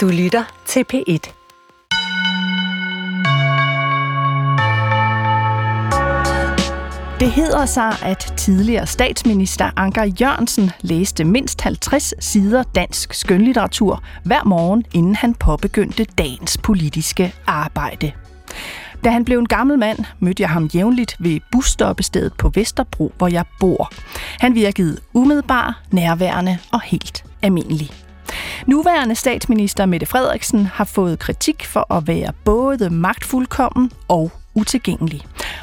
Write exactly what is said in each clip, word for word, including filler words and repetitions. Du lytter til P et. Det hedder sig, at tidligere statsminister Anker Jørgensen læste mindst halvtreds sider dansk skønlitteratur hver morgen, inden han påbegyndte dagens politiske arbejde. Da han blev en gammel mand, mødte jeg ham jævnligt ved busstoppestedet på Vesterbro, hvor jeg bor. Han virkede umiddelbar, nærværende og helt almindelig. Nuværende statsminister Mette Frederiksen har fået kritik for at være både magtfuldkommen og utilgængelig.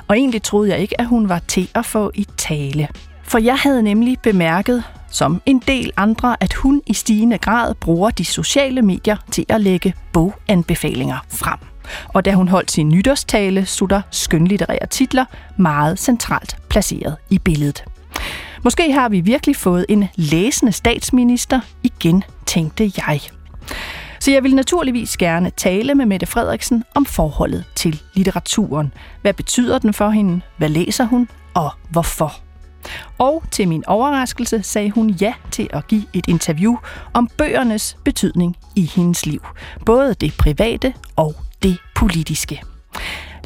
Og egentlig troede jeg ikke, at hun var til at få i tale. For jeg havde nemlig bemærket, som en del andre, at hun i stigende grad bruger de sociale medier til at lægge boganbefalinger frem. Og da hun holdt sin nytårstale, stod der skønlitterære titler meget centralt placeret i billedet. Måske har vi virkelig fået en læsende statsminister igen, tænkte jeg. Så jeg vil naturligvis gerne tale med Mette Frederiksen om forholdet til litteraturen. Hvad betyder den for hende? Hvad læser hun? Og hvorfor? Og til min overraskelse sagde hun ja til at give et interview om bøgernes betydning i hendes liv. Både det private og det politiske.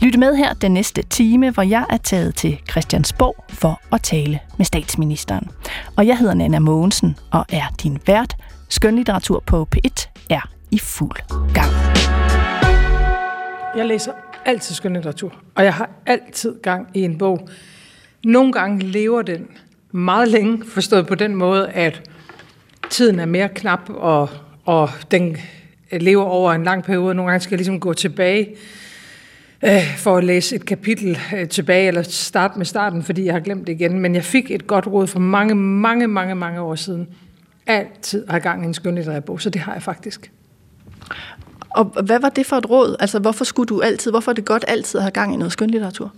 Lyt med her den næste time, hvor jeg er taget til Christiansborg for at tale med statsministeren. Og jeg hedder Nanna Mogensen og er din vært. Skønlitteratur på P et er i fuld gang. Jeg læser altid skønlitteratur, og jeg har altid gang i en bog. Nogle gange lever den meget længe, forstået på den måde, at tiden er mere knap, og, og den lever over en lang periode. Nogle gange skal jeg ligesom gå tilbage øh, for at læse et kapitel øh, tilbage, eller starte med starten, fordi jeg har glemt det igen. Men jeg fik et godt råd for mange, mange, mange, mange år siden. Altid har gang i en skønlitterær bog, så det har jeg faktisk. Og hvad var det for et råd? Altså, hvorfor skulle du altid, hvorfor er det godt altid at have gang i noget skønlitteratur?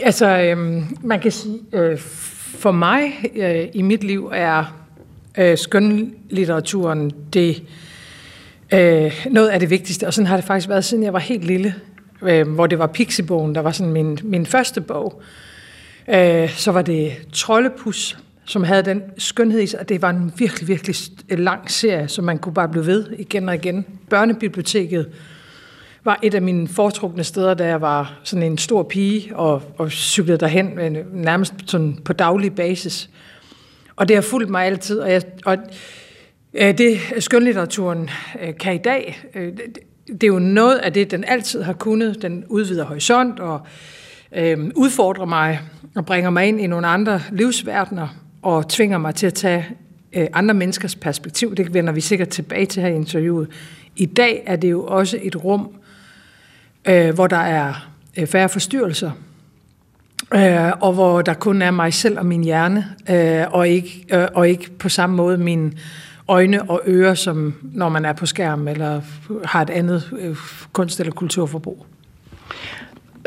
Altså, øhm, man kan sige, øh, for mig øh, i mit liv er øh, skønlitteraturen det, øh, noget af det vigtigste, og sådan har det faktisk været, siden jeg var helt lille, øh, hvor det var Pixie-bogen, der var sådan min, min første bog. Øh, så var det Troldepus, som havde den skønhed i sig, og det var en virkelig, virkelig lang serie, som man kunne bare blive ved igen og igen. Børnebiblioteket var et af mine foretrukne steder, da jeg var sådan en stor pige, og, og cyklede derhen nærmest sådan på daglig basis. Og det har fulgt mig altid, og, jeg, og det skønlitteraturen kan i dag, det, det er jo noget af det, den altid har kunnet. Den udvider horisont og øh, udfordrer mig, og bringer mig ind i nogle andre livsverdener, og tvinger mig til at tage øh, andre menneskers perspektiv. Det vender vi sikkert tilbage til her i interviewet. I dag er det jo også et rum, øh, hvor der er øh, færre forstyrrelser, øh, og hvor der kun er mig selv og min hjerne, øh, og, ikke, øh, og ikke på samme måde mine øjne og ører, som når man er på skærm eller har et andet øh, kunst- eller kulturforbrug.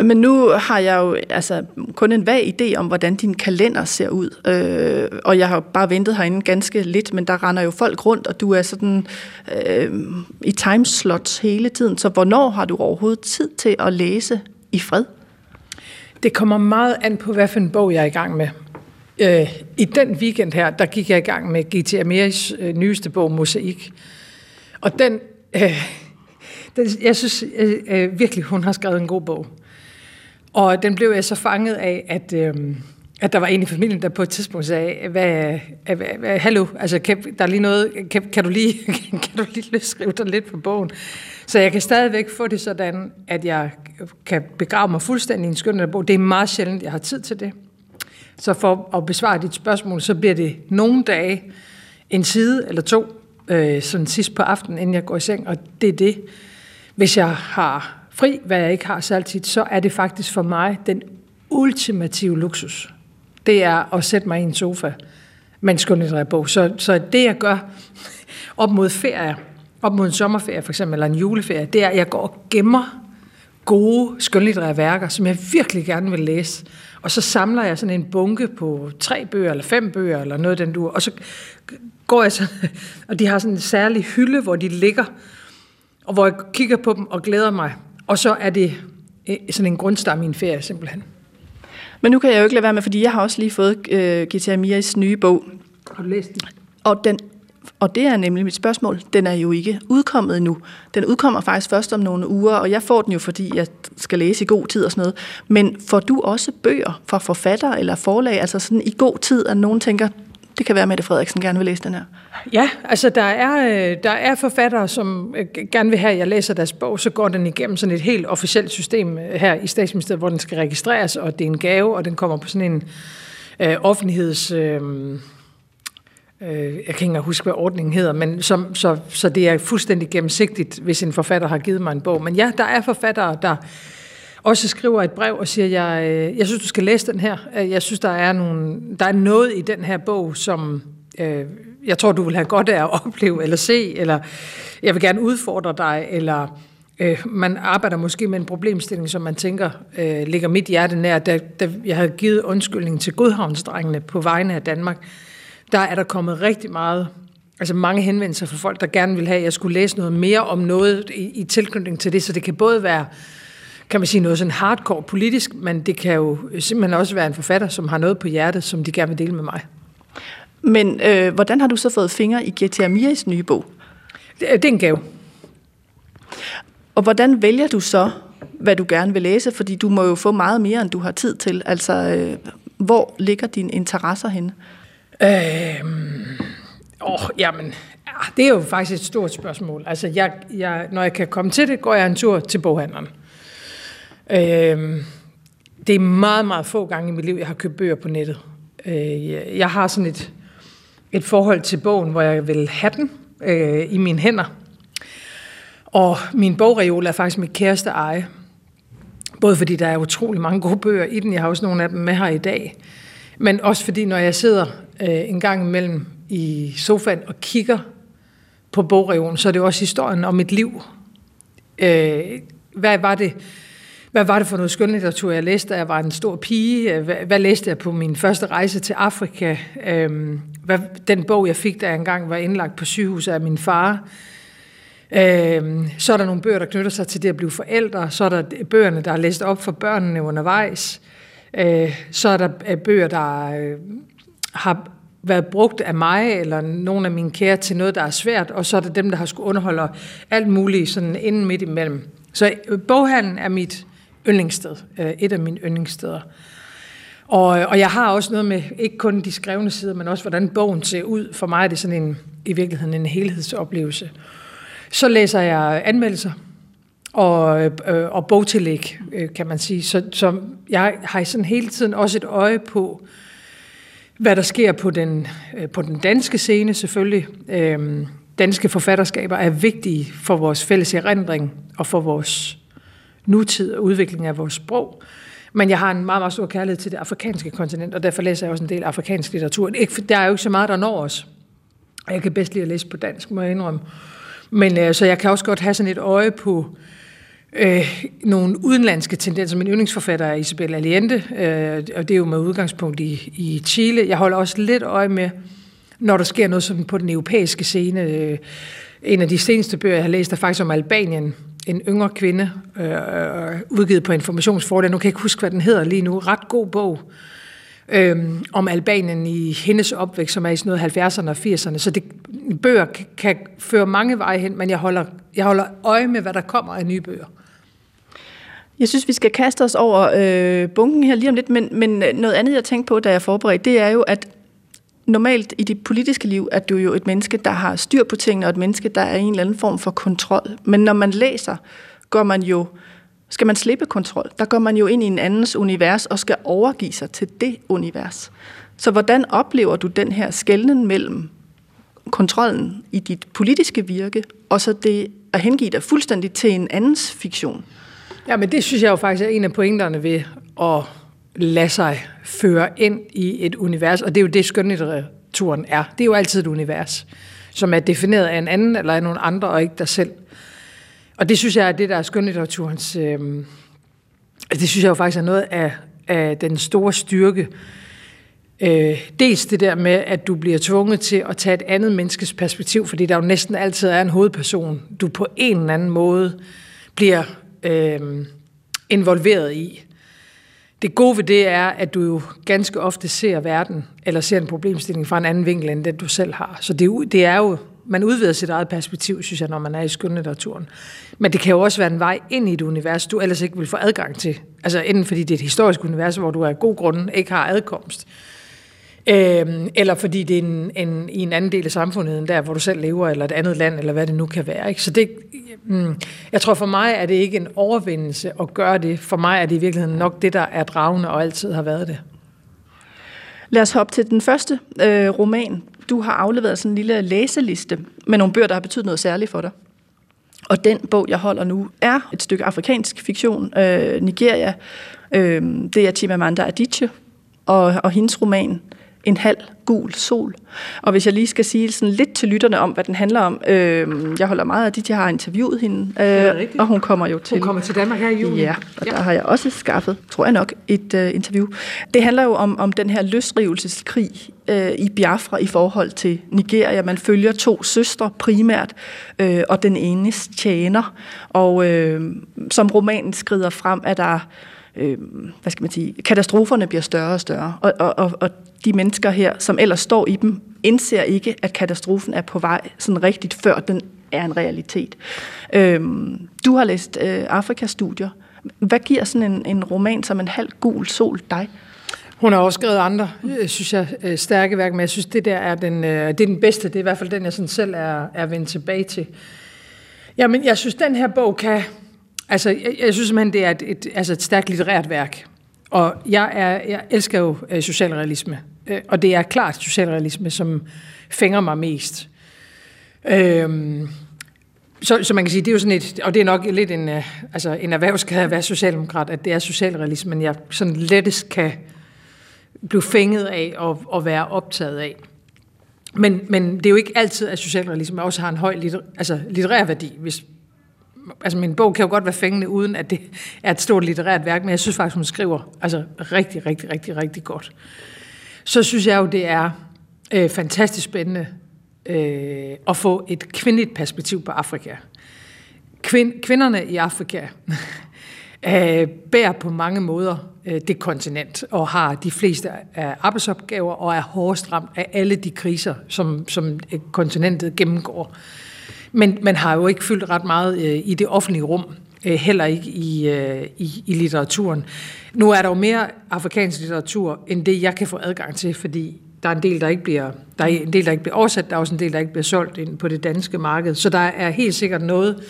Men nu har jeg jo altså, kun en vag idé om, hvordan din kalender ser ud. Øh, og jeg har bare ventet herinde ganske lidt, men der render jo folk rundt, og du er sådan øh, i timeslots hele tiden. Så hvornår har du overhovedet tid til at læse i fred? Det kommer meget an på, hvad for en bog jeg er i gang med. Øh, I den weekend her, der gik jeg i gang med Gertrud Amiris øh, nyeste bog, Mosaik. Og den, øh, den jeg synes øh, øh, virkelig, hun har skrevet en god bog. Og den blev jeg så fanget af, at, øh, at der var en i familien, der på et tidspunkt sagde, hvad, hvad, hvad, hallo, altså, kan, der er lige noget, kan, kan, du lige, kan, kan du lige skrive dig lidt på bogen? Så jeg kan stadigvæk få det sådan, at jeg kan begrave mig fuldstændig i en skønlitterær bog. Det er meget sjældent, jeg har tid til det. Så for at besvare dit spørgsmål, så bliver det nogle dage, en side eller to, øh, sådan sidst på aftenen, inden jeg går i seng, og det er det, hvis jeg har fri, hvad jeg ikke har så altid, så er det faktisk for mig den ultimative luksus. Det er at sætte mig i en sofa med en skønlitterær bog. Så, så det, jeg gør op mod ferie, op mod en sommerferie for eksempel, eller en juleferie, det er, at jeg går og gemmer gode skønlitterære værker, som jeg virkelig gerne vil læse. Og så samler jeg sådan en bunke på tre bøger, eller fem bøger, eller noget den dur. Og så går jeg så, og de har sådan en særlig hylde, hvor de ligger, og hvor jeg kigger på dem og glæder mig. Og så er det sådan en grundstamme i en ferie, simpelthen. Men nu kan jeg jo ikke lade være med, fordi jeg har også lige fået øh, Gertrud Amiris nye bog. Har du læst den? Og den Og det er nemlig mit spørgsmål. Den er jo ikke udkommet endnu. Den udkommer faktisk først om nogle uger, og jeg får den jo, fordi jeg skal læse i god tid og sådan noget. Men får du også bøger fra forfattere eller forlag, altså sådan i god tid, at nogen tænker, det kan være, at Mette Frederiksen gerne vil læse den her? Ja, altså der er, der er forfattere, som gerne vil have, at jeg læser deres bog, så går den igennem sådan et helt officielt system her i Statsministeriet, hvor den skal registreres, og det er en gave, og den kommer på sådan en øh, offentligheds... Øh, jeg kan ikke huske, hvad ordningen hedder, men som, så, så det er fuldstændig gennemsigtigt, hvis en forfatter har givet mig en bog. Men ja, der er forfattere, der også skriver et brev og siger, jeg, jeg synes, du skal læse den her. Jeg synes, der er, nogle, der er noget i den her bog, som øh, jeg tror, du vil have godt af at opleve eller se, eller jeg vil gerne udfordre dig, eller øh, man arbejder måske med en problemstilling, som man tænker øh, ligger mit hjerte nær. Da, da jeg havde givet undskyldning til Godhavnsdrengene på vegne af Danmark, der er der kommet rigtig meget, altså mange henvendelser fra folk, der gerne vil have, at jeg skulle læse noget mere om noget i, i tilknytning til det, så det kan både være, kan man sige, noget sådan hardcore politisk, men det kan jo simpelthen også være en forfatter, som har noget på hjertet, som de gerne vil dele med mig. Men øh, hvordan har du så fået fingre i Gertrud Amiris nye bog? Det, det er en gave. Og hvordan vælger du så, hvad du gerne vil læse? Fordi du må jo få meget mere, end du har tid til. Altså, øh, hvor ligger dine interesser henne? Øhm, åh, jamen, ja, det er jo faktisk et stort spørgsmål. Altså, jeg, jeg, når jeg kan komme til det, går jeg en tur til boghandleren. Øhm, det er meget, meget få gange i mit liv, jeg har købt bøger på nettet. Øh, jeg har sådan et, et forhold til bogen, hvor jeg vil have den øh, i mine hænder. Og min bogreol er faktisk mit kæreste eje. Både fordi der er utrolig mange gode bøger i den. Jeg har også nogle af dem med her i dag. Men også fordi, når jeg sidder øh, en gang imellem i sofaen og kigger på bogreolen, så er det også historien om mit liv. Øh, hvad, var det, hvad var det for noget skønlitteratur, jeg læste, da jeg var en stor pige? Hvad, hvad læste jeg på min første rejse til Afrika? Øh, hvad, den bog, jeg fik, da jeg engang var indlagt på sygehuset af min far. Øh, så er der nogle bøger, der knytter sig til det at blive forældre. Så er der bøgerne, der er læst op for børnene undervejs. Så er der bøger, der har været brugt af mig eller nogle af mine kære til noget, der er svært, og så er det dem, der har skulle underholde alt muligt sådan inden midt imellem. Så boghandlen er mit yndlingssted, et af mine yndlingssteder. Og, og jeg har også noget med, ikke kun de skrevne sider, men også hvordan bogen ser ud. For mig er det sådan en, i virkeligheden en helhedsoplevelse. Så læser jeg anmeldelser. Og, øh, og bogtillæg, øh, kan man sige. Så, så jeg har sådan hele tiden også et øje på, hvad der sker på den, øh, på den danske scene selvfølgelig. Øh, danske forfatterskaber er vigtige for vores fælles erindring og for vores nutid og udvikling af vores sprog. Men jeg har en meget, meget stor kærlighed til det afrikanske kontinent, og derfor læser jeg også en del afrikansk litteratur. Der er jo ikke så meget, der når os. Jeg kan bedst lide at læse på dansk, må jeg indrømme. Men øh, så jeg kan også godt have sådan et øje på Øh, nogle udenlandske tendenser. Min yndlingsforfatter er Isabel Allende, øh, og det er jo med udgangspunkt i, i Chile. Jeg holder også lidt øje med, når der sker noget sådan på den europæiske scene. Øh, en af de seneste bøger, jeg har læst, er faktisk om Albanien. En yngre kvinde, øh, udgivet på Informationsforlag. Nu kan jeg ikke huske, hvad den hedder lige nu. Ret god bog øh, om Albanien i hendes opvækst, som er i sådan noget halvfjerdserne og firserne. Så det, bøger kan, kan føre mange veje hen, men jeg holder, jeg holder øje med, hvad der kommer af nye bøger. Jeg synes, vi skal kaste os over øh, bunken her lige om lidt, men, men noget andet, jeg tænkte på, da jeg forberedte, det er jo, at normalt i dit politiske liv, at du er jo et menneske, der har styr på tingene, og et menneske, der er en eller anden form for kontrol. Men når man læser, går man jo, skal man slippe kontrol. Der går man jo ind i en andens univers og skal overgive sig til det univers. Så hvordan oplever du den her skelnen mellem kontrollen i dit politiske virke, og så det at hengive dig fuldstændig til en andens fiktion? Ja, men det synes jeg jo faktisk er en af pointerne ved at lade sig føre ind i et univers, og det er jo det, skønlitteraturen er. Det er jo altid et univers, som er defineret af en anden eller af nogle andre, og ikke dig selv. Og det synes jeg er det, der er skønlitteraturens Øh, det synes jeg jo faktisk er noget af, af den store styrke. Øh, dels det der med, at du bliver tvunget til at tage et andet menneskes perspektiv, fordi der jo næsten altid er en hovedperson, du på en eller anden måde bliver Øh, involveret i. Det gode ved det er, at du jo ganske ofte ser verden, eller ser en problemstilling fra en anden vinkel, end den du selv har. Så det, det er jo, man udvider sit eget perspektiv, synes jeg, når man er i skønlitteraturen. Men det kan jo også være en vej ind i et univers, du ellers ikke vil få adgang til. Altså enten fordi det er et historisk univers, hvor du af god grunde ikke har adkomst, Øhm, eller fordi det er en, en, i en anden del af samfundet end der, hvor du selv lever, eller et andet land, eller hvad det nu kan være. Ikke? Så det, mm, jeg tror for mig, er det ikke en overvindelse at gøre det. For mig er det i virkeligheden nok det, der er dragende og altid har været det. Lad os hoppe til den første øh, roman. Du har afleveret sådan en lille læseliste med nogle bøger, der har betydet noget særligt for dig. Og den bog, jeg holder nu, er et stykke afrikansk fiktion, øh, Nigeria. Øh, det er Chimamanda Adichie og, og hendes roman En halv gul sol. Og hvis jeg lige skal sige sådan lidt til lytterne om, hvad den handler om. Øh, jeg holder meget af det, jeg har interviewet hende. Øh, og hun kommer jo til... Hun kommer til Danmark her i juni. Ja, og ja. Der har jeg også skaffet, tror jeg nok, et øh, interview. Det handler jo om, om den her løsrivelseskrig øh, i Biafra i forhold til Nigeria. Man følger to søstre primært, øh, og den enes tjener. Og øh, som romanen skrider frem, er der... Øh, hvad skal man sige, katastroferne bliver større og større, og, og, og de mennesker her, som ellers står i dem, indser ikke, at katastrofen er på vej sådan rigtigt, før den er en realitet. Øh, du har læst øh, Afrikastudier. Hvad giver sådan en, en roman som En halv gul sol dig? Hun har også skrevet andre, synes jeg, stærke værk, men jeg synes, det der er den, øh, det er den bedste, det er i hvert fald den, jeg sådan selv er, er vendt tilbage til. Jamen, jeg synes, den her bog kan... Altså, jeg, jeg synes simpelthen, det er et, et, altså et stærkt litterært værk. Og jeg, er, jeg elsker jo øh, socialrealisme. Øh, og det er klart socialrealisme, som fænger mig mest. Øh, så, så man kan sige, det er jo sådan et... Og det er nok lidt en, øh, altså en erhvervsskade at være socialdemokrat, at det er socialrealisme, men jeg sådan lettest kan blive fænget af og, og være optaget af. Men, men det er jo ikke altid, at socialrealisme også har en høj litter, altså litterær værdi, hvis... Altså, min bog kan jo godt være fængende, uden at det er et stort litterært værk, men jeg synes faktisk, hun skriver altså, rigtig, rigtig, rigtig, rigtig godt. Så synes jeg jo, det er øh, fantastisk spændende øh, at få et kvindeligt perspektiv på Afrika. Kvind, kvinderne i Afrika øh, bærer på mange måder øh, det kontinent, og har de fleste af arbejdsopgaver, og er hårdest ramt af alle de kriser, som, som øh, kontinentet gennemgår. Men man har jo ikke fyldt ret meget øh, i det offentlige rum, øh, heller ikke i, øh, i, i litteraturen. Nu er der jo mere afrikansk litteratur, end det jeg kan få adgang til, fordi der er en del, der ikke bliver, der er en del, der ikke bliver oversat, der er også en del, der ikke bliver solgt ind på det danske marked. Så der er helt sikkert noget,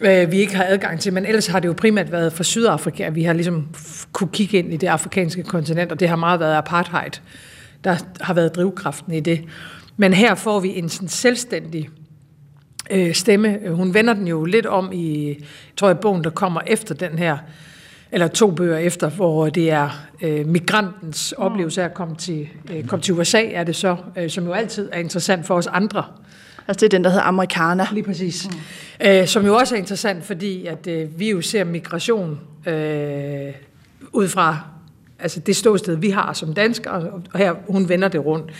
øh, vi ikke har adgang til, men ellers har det jo primært været fra Sydafrika. Vi har ligesom kunne kigge ind i det afrikanske kontinent, og det har meget været apartheid, der har været drivkraften i det. Men her får vi en sådan selvstændig stemme. Hun vender den jo lidt om i, tror jeg, bogen, der kommer efter den her, eller to bøger efter, hvor det er øh, migrantens oplevelse af at komme til, øh, komme til U S A, er det så, øh, som jo altid er interessant for os andre. Altså det er den, der hedder Americanah. Lige præcis. Mm. Æ, som jo også er interessant, fordi at øh, vi jo ser migration øh, ud fra altså det ståsted, vi har som danskere, og her, hun vender det rundt.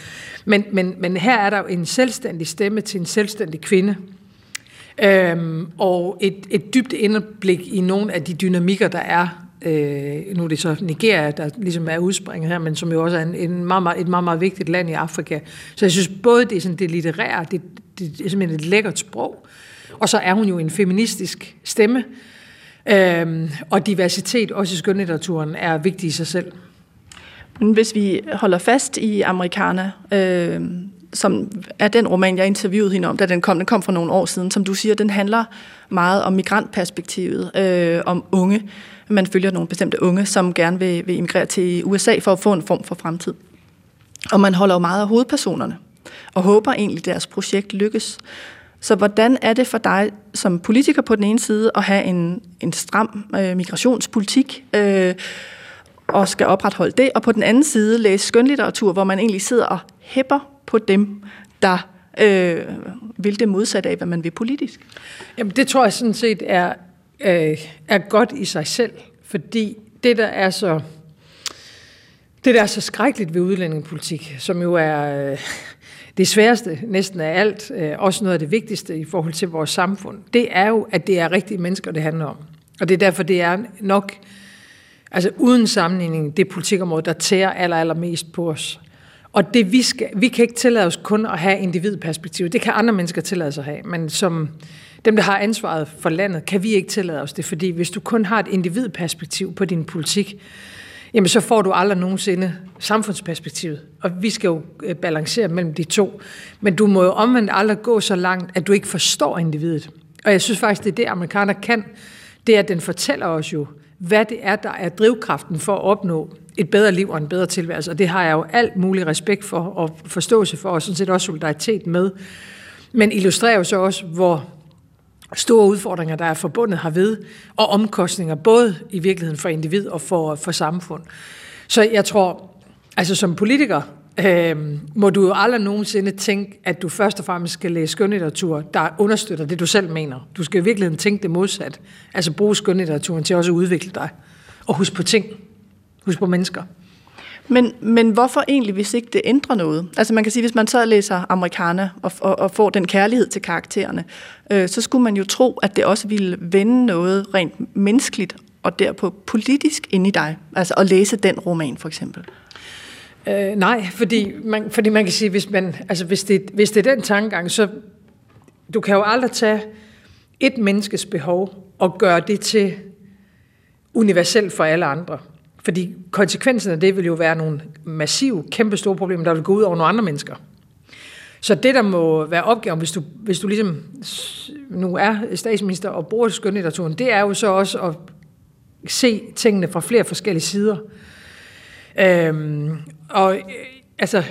Men, men, men her er der jo en selvstændig stemme til en selvstændig kvinde, Øhm, og et, et dybt indblik i nogle af de dynamikker, der er. Øh, nu er det så Nigeria, der ligesom er udspringet her, men som jo også er en, en meget, meget, et meget, meget vigtigt land i Afrika. Så jeg synes både, det er sådan det litterære, det, det er simpelthen et lækkert sprog, og så er hun jo en feministisk stemme, øhm, og diversitet også i skønlitteraturen er vigtig i sig selv. Hvis vi holder fast i Americanah, øh som er den roman, jeg interviewede hende om, da den kom, den kom for nogle år siden. Som du siger, den handler meget om migrantperspektivet, øh, om unge. Man følger nogle bestemte unge, som gerne vil, vil immigrere til U S A for at få en form for fremtid. Og man holder jo meget af hovedpersonerne, og håber egentlig, deres projekt lykkes. Så hvordan er det for dig som politiker på den ene side, at have en, en stram øh, migrationspolitik, øh, og skal opretholde det, og på den anden side læse skønlitteratur, hvor man egentlig sidder og hepper på dem, der øh, vil det modsatte af, hvad man vil politisk? Jamen, det tror jeg sådan set er, øh, er godt i sig selv, fordi det, der er så, det, der er så skrækkeligt ved udlændingepolitik, som jo er øh, det sværeste næsten af alt, øh, også noget af det vigtigste i forhold til vores samfund, det er jo, at det er rigtige mennesker, det handler om. Og det er derfor, det er nok Altså uden sammenligning, det politikområde, der tærer aller, aller mest på os. Og det, vi, skal, vi kan ikke tillade os kun at have individperspektiv. Det kan andre mennesker tillade sig at have, men som dem, der har ansvaret for landet, kan vi ikke tillade os det. Fordi hvis du kun har et individperspektiv på din politik, jamen så får du aldrig nogensinde samfundsperspektivet. Og vi skal jo balancere mellem de to. Men du må jo omvendt aldrig gå så langt, at du ikke forstår individet. Og jeg synes faktisk, det er det, Americanah kan. Det er, at den fortæller os jo, hvad det er, der er drivkraften for at opnå et bedre liv og en bedre tilværelse. Og det har jeg jo alt mulig respekt for og forståelse for, og sådan set også solidaritet med. Men illustrerer jo så også, hvor store udfordringer, der er forbundet herved, og omkostninger, både i virkeligheden for individ og for, for samfund. Så jeg tror, altså som politiker, øh, må du jo aldrig nogensinde tænke, at du først og fremmest skal læse skønlitteratur, der understøtter det, du selv mener. Du skal i virkeligheden tænke det modsat. Altså bruge skønlitteraturen til også at udvikle dig. Og husk på ting. Husk på mennesker. Men, men hvorfor egentlig, hvis ikke det ændrer noget? Altså man kan sige, hvis man så læser Americanah og, og, og får den kærlighed til karaktererne, øh, så skulle man jo tro, at det også ville vende noget rent menneskeligt og derpå politisk inde i dig. Altså at læse den roman for eksempel. Øh, nej, fordi man, fordi man kan sige, hvis man, altså hvis det, hvis det er den tankegang, så du kan jo aldrig tage et menneskes behov og gøre det til universelt for alle andre. Fordi konsekvensen af det vil jo være nogle massive, kæmpe store problemer, der vil gå ud over nogle andre mennesker. Så det, der må være opgaven, hvis du, hvis du ligesom nu er statsminister og bruger skønlitteraturen, det er jo så også at se tingene fra flere forskellige sider. Øhm, og øh, altså,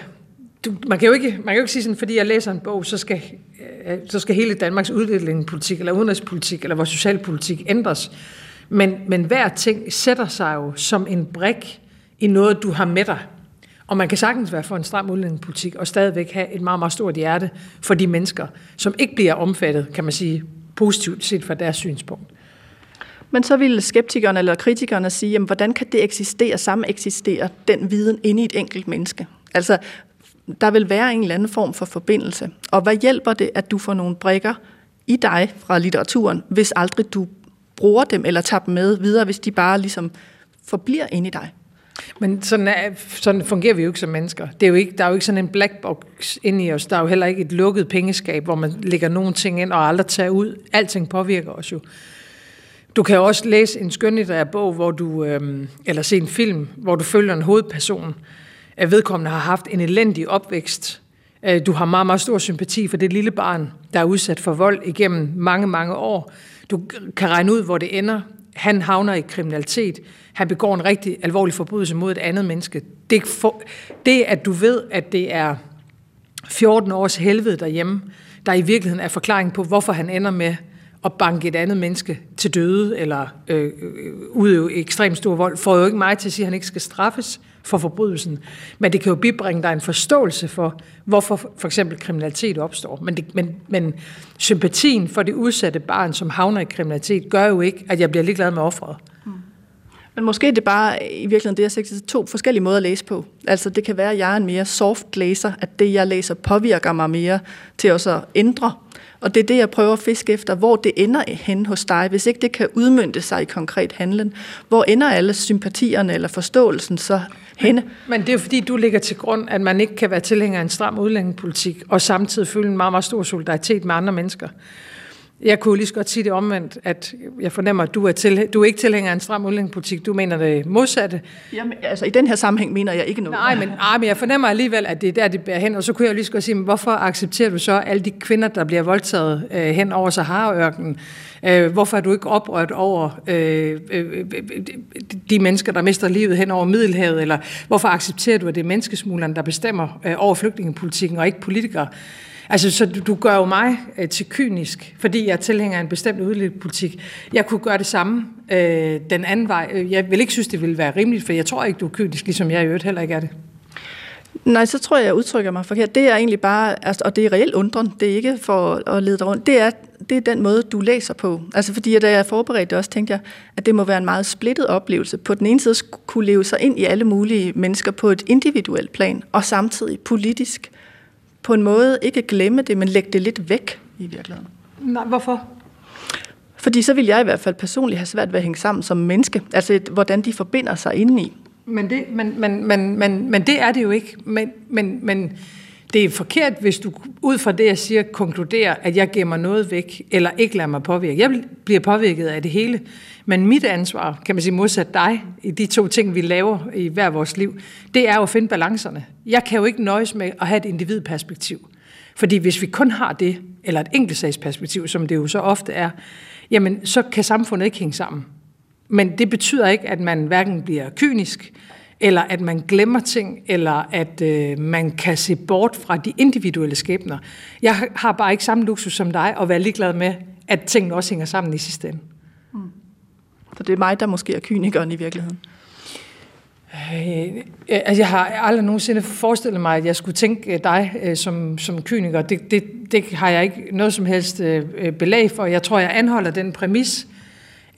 du, man, kan jo ikke, man kan jo ikke sige sådan, fordi jeg læser en bog, så skal, øh, så skal hele Danmarks udviklingspolitik, eller udenrigspolitik, eller vores socialpolitik ændres. Men, men hver ting sætter sig jo som en brik i noget, du har med dig. Og man kan sagtens være for en stram udlændingepolitik og stadigvæk have et meget, meget stort hjerte for de mennesker, som ikke bliver omfattet, kan man sige, positivt set fra deres synspunkt. Men så ville skeptikerne eller kritikerne sige, jamen, hvordan kan det eksistere, samme eksistere den viden inde i et enkelt menneske? Altså, der vil være en eller anden form for forbindelse. Og hvad hjælper det, at du får nogle brikker i dig fra litteraturen, hvis aldrig du bruger dem eller tager dem med videre, hvis de bare ligesom forbliver inde i dig. Men sådan, er, sådan fungerer vi jo ikke som mennesker. Det er jo ikke, der er jo ikke sådan en black box inde i os. Der er jo heller ikke et lukket pengeskab, hvor man lægger nogle ting ind og aldrig tager ud. Alting påvirker os jo. Du kan også læse en skønlitterær bog, hvor du, øh, eller se en film, hvor du følger en hovedperson, at vedkommende har haft en elendig opvækst. Du har meget, meget stor sympati for det lille barn, der er udsat for vold igennem mange, mange år. Du kan regne ud, hvor det ender. Han havner i kriminalitet. Han begår en rigtig alvorlig forbrydelse mod et andet menneske. Det, for, det at du ved, at det er fjorten års helvede derhjemme, der i virkeligheden er forklaring på, hvorfor han ender med at banke et andet menneske til døde, eller øh, udøve ekstremt stor vold, får jo ikke mig til at sige, at han ikke skal straffes for forbrydelsen. Men det kan jo bibringe dig en forståelse for, hvorfor for eksempel kriminalitet opstår. Men, det, men, men sympatien for det udsatte barn, som havner i kriminalitet, gør jo ikke, at jeg bliver ligeglad med offeret. Mm. Men måske er det bare i virkeligheden, det jeg siger, to forskellige måder at læse på. Altså det kan være, at jeg er en mere soft læser, at det jeg læser påvirker mig mere til også at ændre. Og det er det, jeg prøver at fiske efter, hvor det ender hen hos dig, hvis ikke det kan udmønte sig i konkret handling. Hvor ender alle sympatierne eller forståelsen så henne? Men, men det er jo fordi, du ligger til grund, at man ikke kan være tilhænger af en stram udlændingepolitik, og samtidig føle en meget, meget stor solidaritet med andre mennesker. Jeg kunne lige så godt sige det omvendt, at jeg fornemmer, at du er, til, du er ikke tilhænger af en stram udlændingepolitik, du mener det modsatte. Jamen, altså i den her sammenhæng mener jeg ikke noget. Nej, men, nej, men jeg fornemmer alligevel, at det er der, det bærer hen, og så kunne jeg lige så godt sige, men hvorfor accepterer du så alle de kvinder, der bliver voldtaget øh, hen over Sahara-ørkenen? Øh, hvorfor er du ikke oprørt over øh, øh, de mennesker, der mister livet hen over Middelhavet? Eller hvorfor accepterer du, at det er menneskesmuglerne, der bestemmer øh, over flygtningepolitikken og ikke politikere? Altså, så du gør jo mig øh, til kynisk, fordi jeg tilhænger en bestemt udlændingepolitik. Jeg kunne gøre det samme øh, den anden vej. Jeg vil ikke synes, det ville være rimeligt, for jeg tror ikke, du er kynisk, ligesom jeg i øvrigt heller ikke er det. Nej, så tror jeg, jeg udtrykker mig forkert. Det er egentlig bare, altså, og det er reelt undren, det er ikke for at lede dig rundt, det er, det er den måde, du læser på. Altså, fordi da jeg forberedte det også, tænkte jeg, at det må være en meget splittet oplevelse. På den ene side kunne leve sig ind i alle mulige mennesker på et individuelt plan, og samtidig politisk på en måde ikke glemme det, men lægge det lidt væk i virkeligheden. Nej, hvorfor? Fordi så vil jeg i hvert fald personligt have svært ved at hænge sammen som menneske. Altså, et, hvordan de forbinder sig indeni. Men det, men, men, men, men, men det er det jo ikke. Men, men, men det er forkert, hvis du ud fra det, jeg siger, konkluderer, at jeg gemmer noget væk, eller ikke lader mig påvirke. Jeg bliver påvirket af det hele. Men mit ansvar, kan man sige modsat dig, i de to ting, vi laver i hver vores liv, det er jo at finde balancerne. Jeg kan jo ikke nøjes med at have et individperspektiv. Fordi hvis vi kun har det, eller et enkeltsagsperspektiv, som det jo så ofte er, jamen så kan samfundet ikke hænge sammen. Men det betyder ikke, at man hverken bliver kynisk, eller at man glemmer ting, eller at øh, man kan se bort fra de individuelle skæbner. Jeg har bare ikke samme luksus som dig, og være ligeglad med, at tingene også hænger sammen i sidste ende. Mm. Så det er mig, der måske er kynikeren i virkeligheden? Øh, altså jeg har aldrig nogensinde forestillet mig, at jeg skulle tænke dig øh, som, som kyniker. Det, det, det har jeg ikke noget som helst øh, belæg for. Jeg tror, jeg anholder den præmis,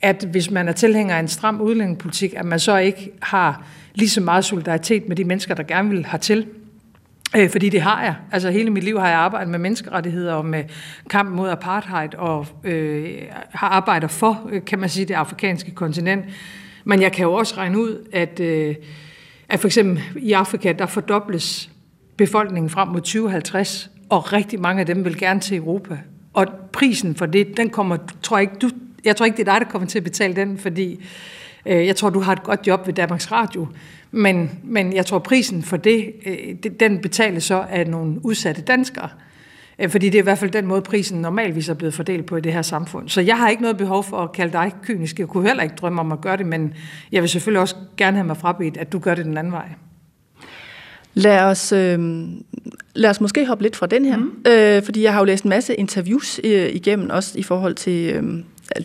at hvis man er tilhænger af en stram udlændingepolitik, at man så ikke har lige så meget solidaritet med de mennesker, der gerne vil hertil. Øh, fordi det har jeg. Altså hele mit liv har jeg arbejdet med menneskerettigheder og med kampen mod apartheid og øh, har arbejdet for, kan man sige, det afrikanske kontinent. Men jeg kan jo også regne ud, at, øh, at for eksempel i Afrika, der fordobles befolkningen frem mod tyve halvtreds, og rigtig mange af dem vil gerne til Europa. Og prisen for det, den kommer, tror jeg ikke, du Jeg tror ikke, det er dig, der kommer til at betale den, fordi øh, jeg tror, du har et godt job ved Danmarks Radio. Men, men jeg tror, prisen for det, øh, den betales så af nogle udsatte danskere. Øh, fordi det er i hvert fald den måde, prisen normalvis er blevet fordelt på i det her samfund. Så jeg har ikke noget behov for at kalde dig kynisk. Jeg kunne heller ikke drømme om at gøre det, men jeg vil selvfølgelig også gerne have mig frabedt, at du gør det den anden vej. Lad os, øh, lad os måske hoppe lidt fra den her. Mm. Øh, fordi jeg har jo læst en masse interviews øh, igennem, også i forhold til... Øh,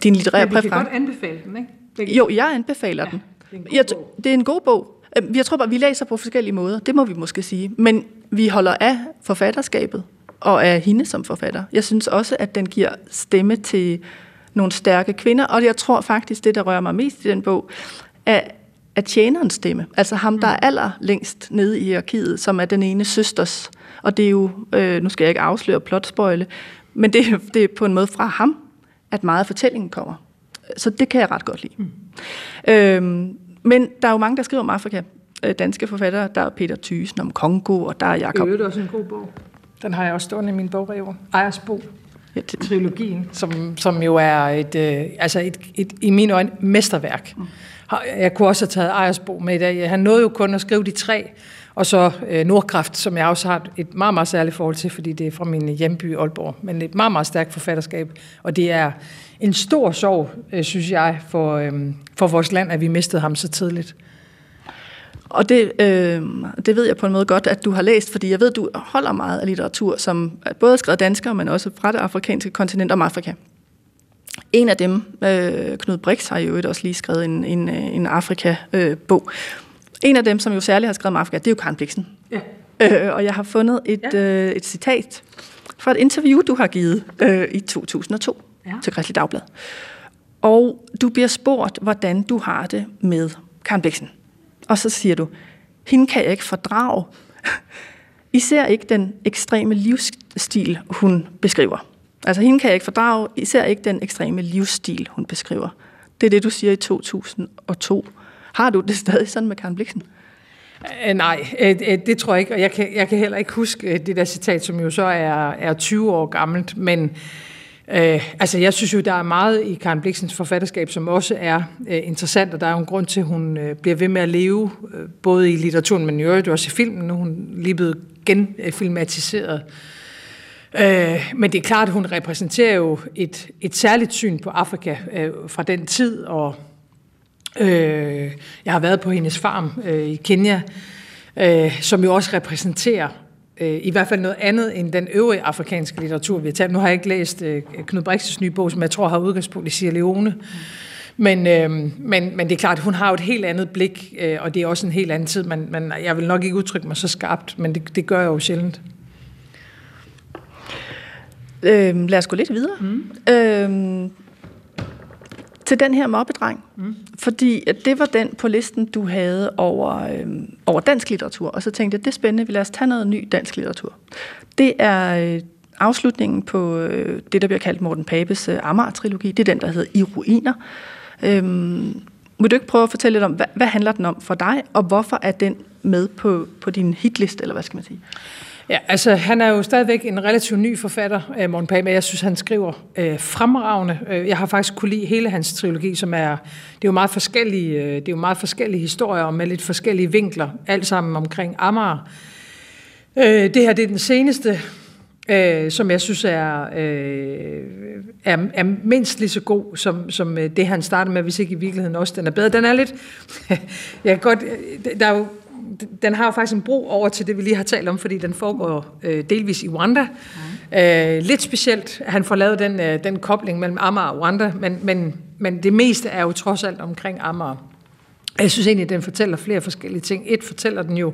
Din litterære præference. Men vi kan godt anbefale den, ikke? Den kan... Jo, jeg anbefaler ja, den. Det er, jeg t- det er en god bog. Jeg tror bare, vi læser på forskellige måder. Det må vi måske sige. Men vi holder af forfatterskabet og af hende som forfatter. Jeg synes også, at den giver stemme til nogle stærke kvinder. Og jeg tror faktisk, det der rører mig mest i den bog, er, er tjenerens stemme. Altså ham, der er allerlængst nede i arkivet, som er den ene søsters. Og det er jo, øh, nu skal jeg ikke afsløre plotspoile, men det, det er på en måde fra ham, at meget af fortællingen kommer. Så det kan jeg ret godt lide. Mm. Øhm, men der er jo mange, der skriver om Afrika. Danske forfattere. Der er Peter Thyssen om Kongo, og der er Jacob... Det er også en god bog. Den har jeg også stående i min bogreol. Ejersbo. Ja, det... Trilogien, som, som jo er et, øh, altså et, et, i mine øjne, mesterværk. Mm. Jeg kunne også have taget Ejersbo med i dag. Han nåede jo kun at skrive de tre, og så øh, Nordkraft, som jeg også har et meget, meget særligt forhold til, fordi det er fra min hjemby Aalborg, men et meget, meget stærkt forfatterskab, og det er en stor sorg, øh, synes jeg, for, øh, for vores land, at vi mistede ham så tidligt. Og det, øh, det ved jeg på en måde godt, at du har læst, fordi jeg ved, du holder meget af litteratur, som både er skrevet danskere, men også fra det afrikanske kontinent om Afrika. En af dem, øh, Knud Brix, har jo også lige skrevet en, en, en Afrika-bog. En af dem, som jo særligt har skrevet om Afrika, det er jo Karen Blixen. Ja. Øh, og jeg har fundet et, ja. øh, et citat fra et interview, du har givet øh, i to tusind og to ja. til Kristeligt Dagblad. Og du bliver spurgt, hvordan du har det med Karen Blixen. Og så siger du, hende kan jeg ikke fordrage. Især ikke den ekstreme livsstil, hun beskriver. Altså, hende kan jeg ikke fordrage, især ikke den ekstreme livsstil, hun beskriver. Det er det, du siger i to tusind og to. Har du det stadig sådan med Karen Blixen? Uh, nej, uh, det tror jeg ikke, og jeg kan, jeg kan heller ikke huske det der citat, som jo så er, er tyve år gammelt, men uh, altså, jeg synes jo, der er meget i Karen Blixens forfatterskab, som også er uh, interessant, og der er jo en grund til, at hun uh, bliver ved med at leve, uh, både i litteraturen, men i øvrigt også i filmen, og hun er lige blevet genfilmatiseret. Men det er klart, at hun repræsenterer jo et, et særligt syn på Afrika øh, fra den tid, og øh, jeg har været på hendes farm øh, i Kenya, øh, som jo også repræsenterer øh, i hvert fald noget andet end den øvrige afrikanske litteratur, vi har talt. Nu har jeg ikke læst øh, Knud Brixens nye bog, som jeg tror har udgangspunkt i Sierra Leone, men, øh, men, men det er klart, at hun har et helt andet blik, øh, og det er også en helt anden tid. Man, man, jeg vil nok ikke udtrykke mig så skarpt, men det, det gør jeg jo sjældent. Øhm, lad os gå lidt videre. Mm. Øhm, til den her mobbedreng. Mm. Fordi det var den på listen, du havde over, øhm, over dansk litteratur. Og så tænkte jeg, det er spændende, vi lader os tage noget ny dansk litteratur. Det er øh, afslutningen på øh, det, der bliver kaldt Morten Papes øh, Amager-trilogi. Det er den, der hedder I ruiner. Øhm, vil du ikke prøve at fortælle lidt om, hvad, hvad handler den om for dig, og hvorfor er den med på, på din hitliste, eller hvad skal man sige? Ja, altså han er jo stadigvæk en relativt ny forfatter, Morten Pape. Jeg synes, han skriver øh, fremragende. Jeg har faktisk kunne lide hele hans trilogi, som er, det er jo meget forskellige, øh, det er jo meget forskellige historier og med lidt forskellige vinkler, alt sammen omkring Amager. Øh, det her, det er den seneste, øh, som jeg synes er, øh, er, er mindst lige så god som, som det, han startede med, hvis ikke i virkeligheden også den er bedre. Den er lidt, jeg kan godt, der er jo, den har jo faktisk en bro over til det, vi lige har talt om, fordi den foregår øh, delvis i Rwanda. Mm. Øh, lidt specielt, han får lavet den, øh, den kobling mellem Amager og Rwanda, men, men, men det meste er jo trods alt omkring Amager. Jeg synes egentlig, at den fortæller flere forskellige ting. Et fortæller den jo,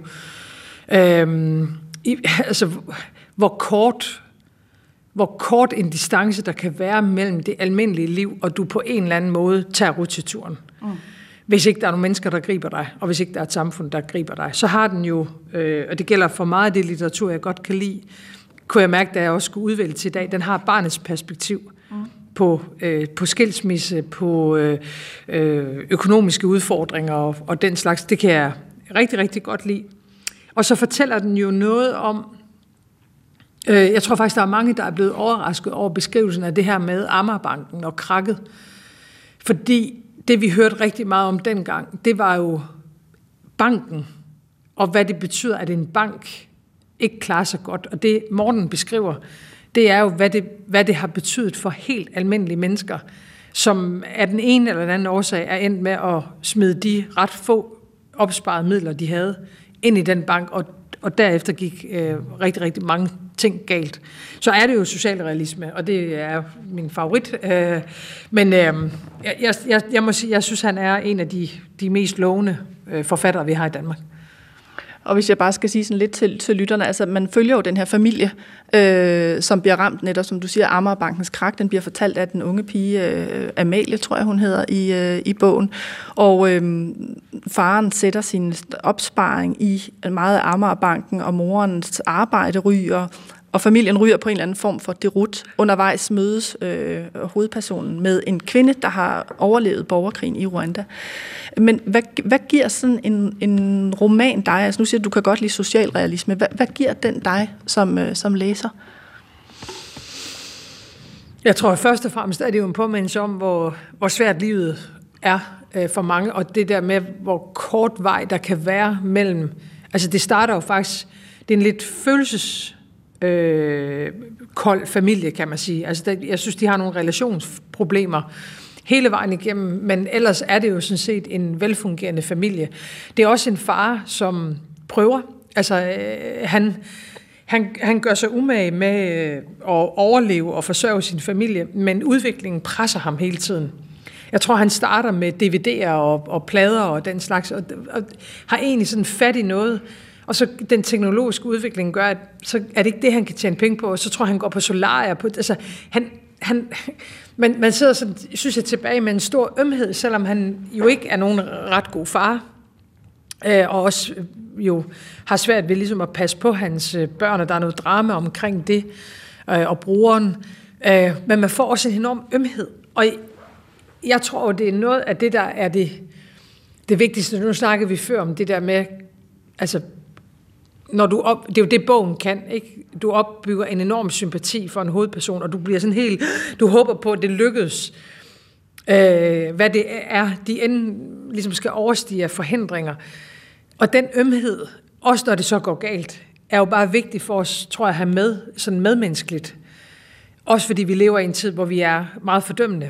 øh, i, altså, hvor kort, hvor kort en distance der kan være mellem det almindelige liv, og du på en eller anden måde tager rutituren. Mm. Hvis ikke der er nogle mennesker, der griber dig, og hvis ikke der er et samfund, der griber dig, så har den jo, øh, og det gælder for meget af det litteratur, jeg godt kan lide, kunne jeg mærke, da jeg også skulle udvælge til i dag, den har barnets perspektiv mm. på, øh, på skilsmisse, på øh, øh, økonomiske udfordringer og, og den slags. Det kan jeg rigtig, rigtig godt lide. Og så fortæller den jo noget om, øh, jeg tror faktisk, der er mange, der er blevet overrasket over beskrivelsen af det her med Amagerbanken og krakket, fordi det vi hørte rigtig meget om dengang, det var jo banken, og hvad det betyder, at en bank ikke klarer sig godt. Og det Morten beskriver, det er jo, hvad det, hvad det har betydet for helt almindelige mennesker, som af den ene eller den anden årsag er endt med at smide de ret få opsparede midler, de havde, ind i den bank, og, og derefter gik øh, rigtig, rigtig mange ting galt. Så er det jo socialrealisme, og det er min favorit. Øh, men øh, jeg, jeg, jeg må sige, jeg synes, han er en af de, de mest lovende øh, forfattere, vi har i Danmark. Og hvis jeg bare skal sige sådan lidt til, til lytterne, altså man følger jo den her familie, øh, som bliver ramt netop, som du siger, Amagerbankens krak, den bliver fortalt af den unge pige, øh, Amalie, tror jeg hun hedder, i, øh, i bogen. Og øh, faren sætter sin opsparing i meget af Amagerbanken, og morens arbejde ryger, og familien ryger på en eller anden form for derut. Undervejs mødes øh, hovedpersonen med en kvinde, der har overlevet borgerkrigen i Rwanda. Men hvad, hvad giver sådan en, en roman dig? Altså nu siger du, du kan godt lide socialrealisme. Hvad, hvad giver den dig som, øh, som læser? Jeg tror først og fremmest, at det er jo en påmindelse om, hvor, hvor svært livet er øh, for mange. Og det der med, hvor kort vej der kan være mellem. Altså det starter jo faktisk, det er en lidt følelses... Øh, kold familie, kan man sige. Altså, der, jeg synes, de har nogle relationsproblemer hele vejen igennem, men ellers er det jo sådan set en velfungerende familie. Det er også en far, som prøver. Altså, øh, han, han, han gør sig umage med øh, at overleve og forsørge sin familie, men udviklingen presser ham hele tiden. Jeg tror, han starter med D V D'er og, og plader og den slags, og, og har egentlig sådan fat i noget. Og så den teknologiske udvikling gør, at så er det ikke det, han kan tjene penge på, og så tror han går på solarier. På, altså, han, han, man, man sidder sådan, synes jeg, tilbage med en stor ømhed, selvom han jo ikke er nogen ret god far, øh, og også jo har svært ved ligesom at passe på hans børn, og der er noget drama omkring det, øh, og brugeren. Øh, men man får også en enorm ømhed, og jeg tror, det er noget af det, der er det, det vigtigste. Nu snakkede vi før om det der med, altså, når du op, det er jo det, bogen kan, ikke? Du opbygger en enorm sympati for en hovedperson, og du bliver sådan helt, du håber på, at det lykkes, øh, hvad det er, de enden ligesom skal overstige af forhindringer. Og den ømhed, også når det så går galt, er jo bare vigtig for os, tror jeg, at have med, sådan medmenneskeligt. Også fordi vi lever i en tid, hvor vi er meget fordømmende.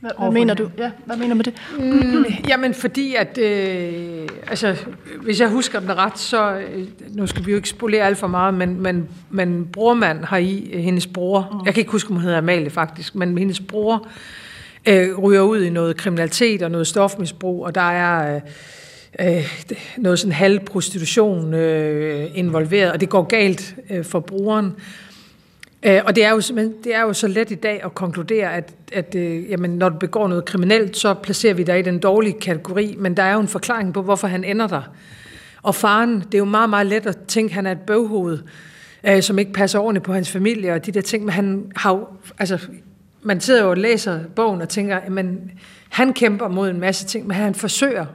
Hvad, hvad mener du? Ja, hvad mener du med det? Mm, jamen, fordi at, øh, altså, hvis jeg husker den ret, så, øh, nu skal vi jo ikke spolere alt for meget, men, men, men brormand har i, hendes bror, mm. jeg kan ikke huske, om hun hedder Amalie faktisk, men hendes bror øh, ryger ud i noget kriminalitet og noget stofmisbrug, og der er øh, øh, noget sådan halv prostitution øh, involveret, og det går galt øh, for broren. Og det er, jo, det er jo så let i dag at konkludere, at, at øh, jamen, når du begår noget kriminelt, så placerer vi dig i den dårlige kategori, men der er jo en forklaring på, hvorfor han ender der. Og faren, det er jo meget, meget let at tænke, at han er et bøvhoved, øh, som ikke passer ordentligt på hans familie, og de der ting, men han har jo, altså, man sidder jo og læser bogen og tænker, men han kæmper mod en masse ting, men han forsøger.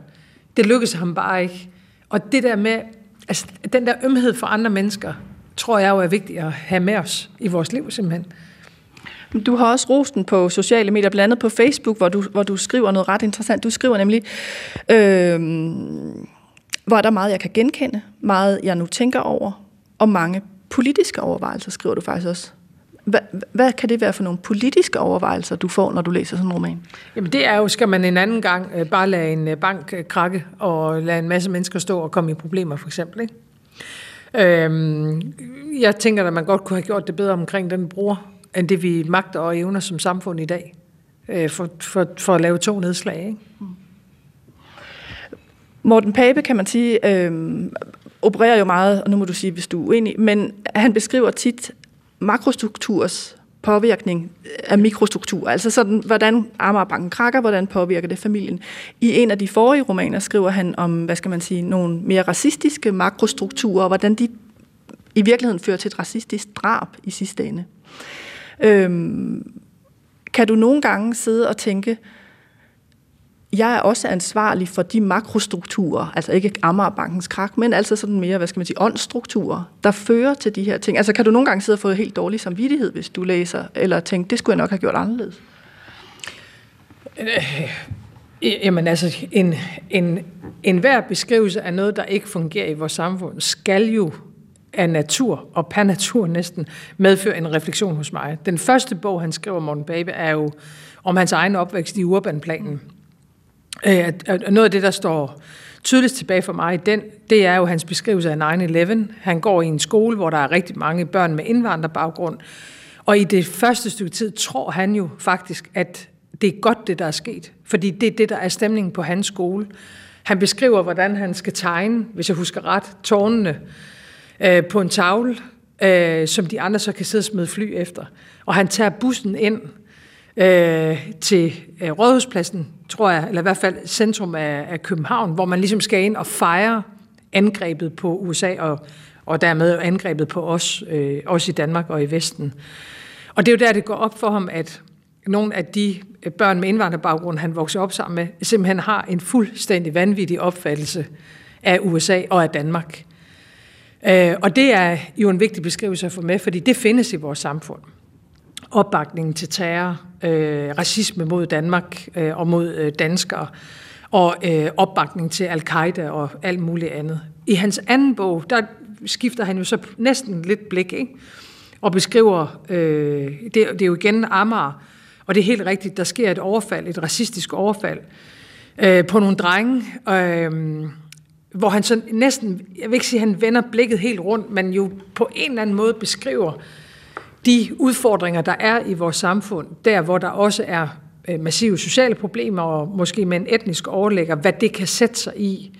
Det lykkes ham bare ikke. Og det der med, altså, den der ømhed for andre mennesker, tror jeg jo er vigtigt at have med os i vores liv, simpelthen. Du har også rost den på sociale medier, blandt andet på Facebook, hvor du, hvor du skriver noget ret interessant. Du skriver nemlig, øh, hvor er der meget, jeg kan genkende, meget, jeg nu tænker over, og mange politiske overvejelser, skriver du faktisk også. Hvad, hvad kan det være for nogle politiske overvejelser, du får, når du læser sådan en roman? Jamen det er jo, skal man en anden gang øh, bare lade en øh, bank øh, krakke, og lade en masse mennesker stå og komme i problemer, for eksempel, ikke? Øhm, jeg tænker, at man godt kunne have gjort det bedre omkring den bruger, end det vi magter og evner som samfund i dag, øh, for, for, for at lave to nedslag, ikke? Mm. Morten Pape, kan man sige, øh, opererer jo meget, og nu må du sige, hvis du er uenig, men han beskriver tit makrostrukturs påvirkning af mikrostruktur, altså sådan, hvordan Amagerbanken krakker, hvordan påvirker det familien. I en af de forrige romaner skriver han om, hvad skal man sige, nogle mere racistiske makrostrukturer, og hvordan de i virkeligheden fører til et racistisk drab i sidste ende. Øhm, kan du nogle gange sidde og tænke, jeg er også ansvarlig for de makrostrukturer, altså ikke Amagerbankens krak, men altså sådan mere, hvad skal man sige, åndsstrukturer, der fører til de her ting. Altså kan du nogle gange sidde og få helt dårlig samvittighed, hvis du læser, eller tænke, det skulle jeg nok have gjort anderledes? Jamen altså, en, en, en hver beskrivelse af noget, der ikke fungerer i vores samfund, skal jo af natur og per natur næsten medfører en refleksion hos mig. Den første bog, han skriver, Morten Pape, er jo om hans egen opvækst i urbanplanen. Noget af det, der står tydeligst tilbage for mig i den, det er jo hans beskrivelse af nine eleven. Han går i en skole, hvor der er rigtig mange børn med indvandrerbaggrund, og i det første stykke tid tror han jo faktisk, at det er godt, det der er sket, fordi det er det, der er stemningen på hans skole. Han beskriver, hvordan han skal tegne, hvis jeg husker ret, tårnene øh, på en tavle, øh, som de andre så kan sidde og smide fly efter. Og han tager bussen ind Øh, til øh, Rådhuspladsen, tror jeg, eller i hvert fald centrum af, af København, hvor man ligesom skal ind og fejre angrebet på U S A, og, og dermed angrebet på os, øh, også i Danmark og i Vesten. Og det er jo der, det går op for ham, at nogle af de børn med indvandrerbaggrund, han vokser op sammen med, simpelthen har en fuldstændig vanvittig opfattelse af U S A og af Danmark. Øh, og det er jo en vigtig beskrivelse at få med, fordi det findes i vores samfund. Opbakningen til terror, øh, racisme mod Danmark øh, og mod øh, danskere, og øh, opbakning til al-Qaida og alt muligt andet. I hans anden bog, der skifter han jo så næsten lidt blik, ikke? Og beskriver, øh, det, det er jo igen Amager, og det er helt rigtigt, der sker et overfald, et racistisk overfald øh, på nogle drenge, øh, hvor han så næsten, jeg vil ikke sige, han vender blikket helt rundt, men jo på en eller anden måde beskriver de udfordringer, der er i vores samfund, der hvor der også er massive sociale problemer, og måske med en etnisk overlægger, hvad det kan sætte sig i,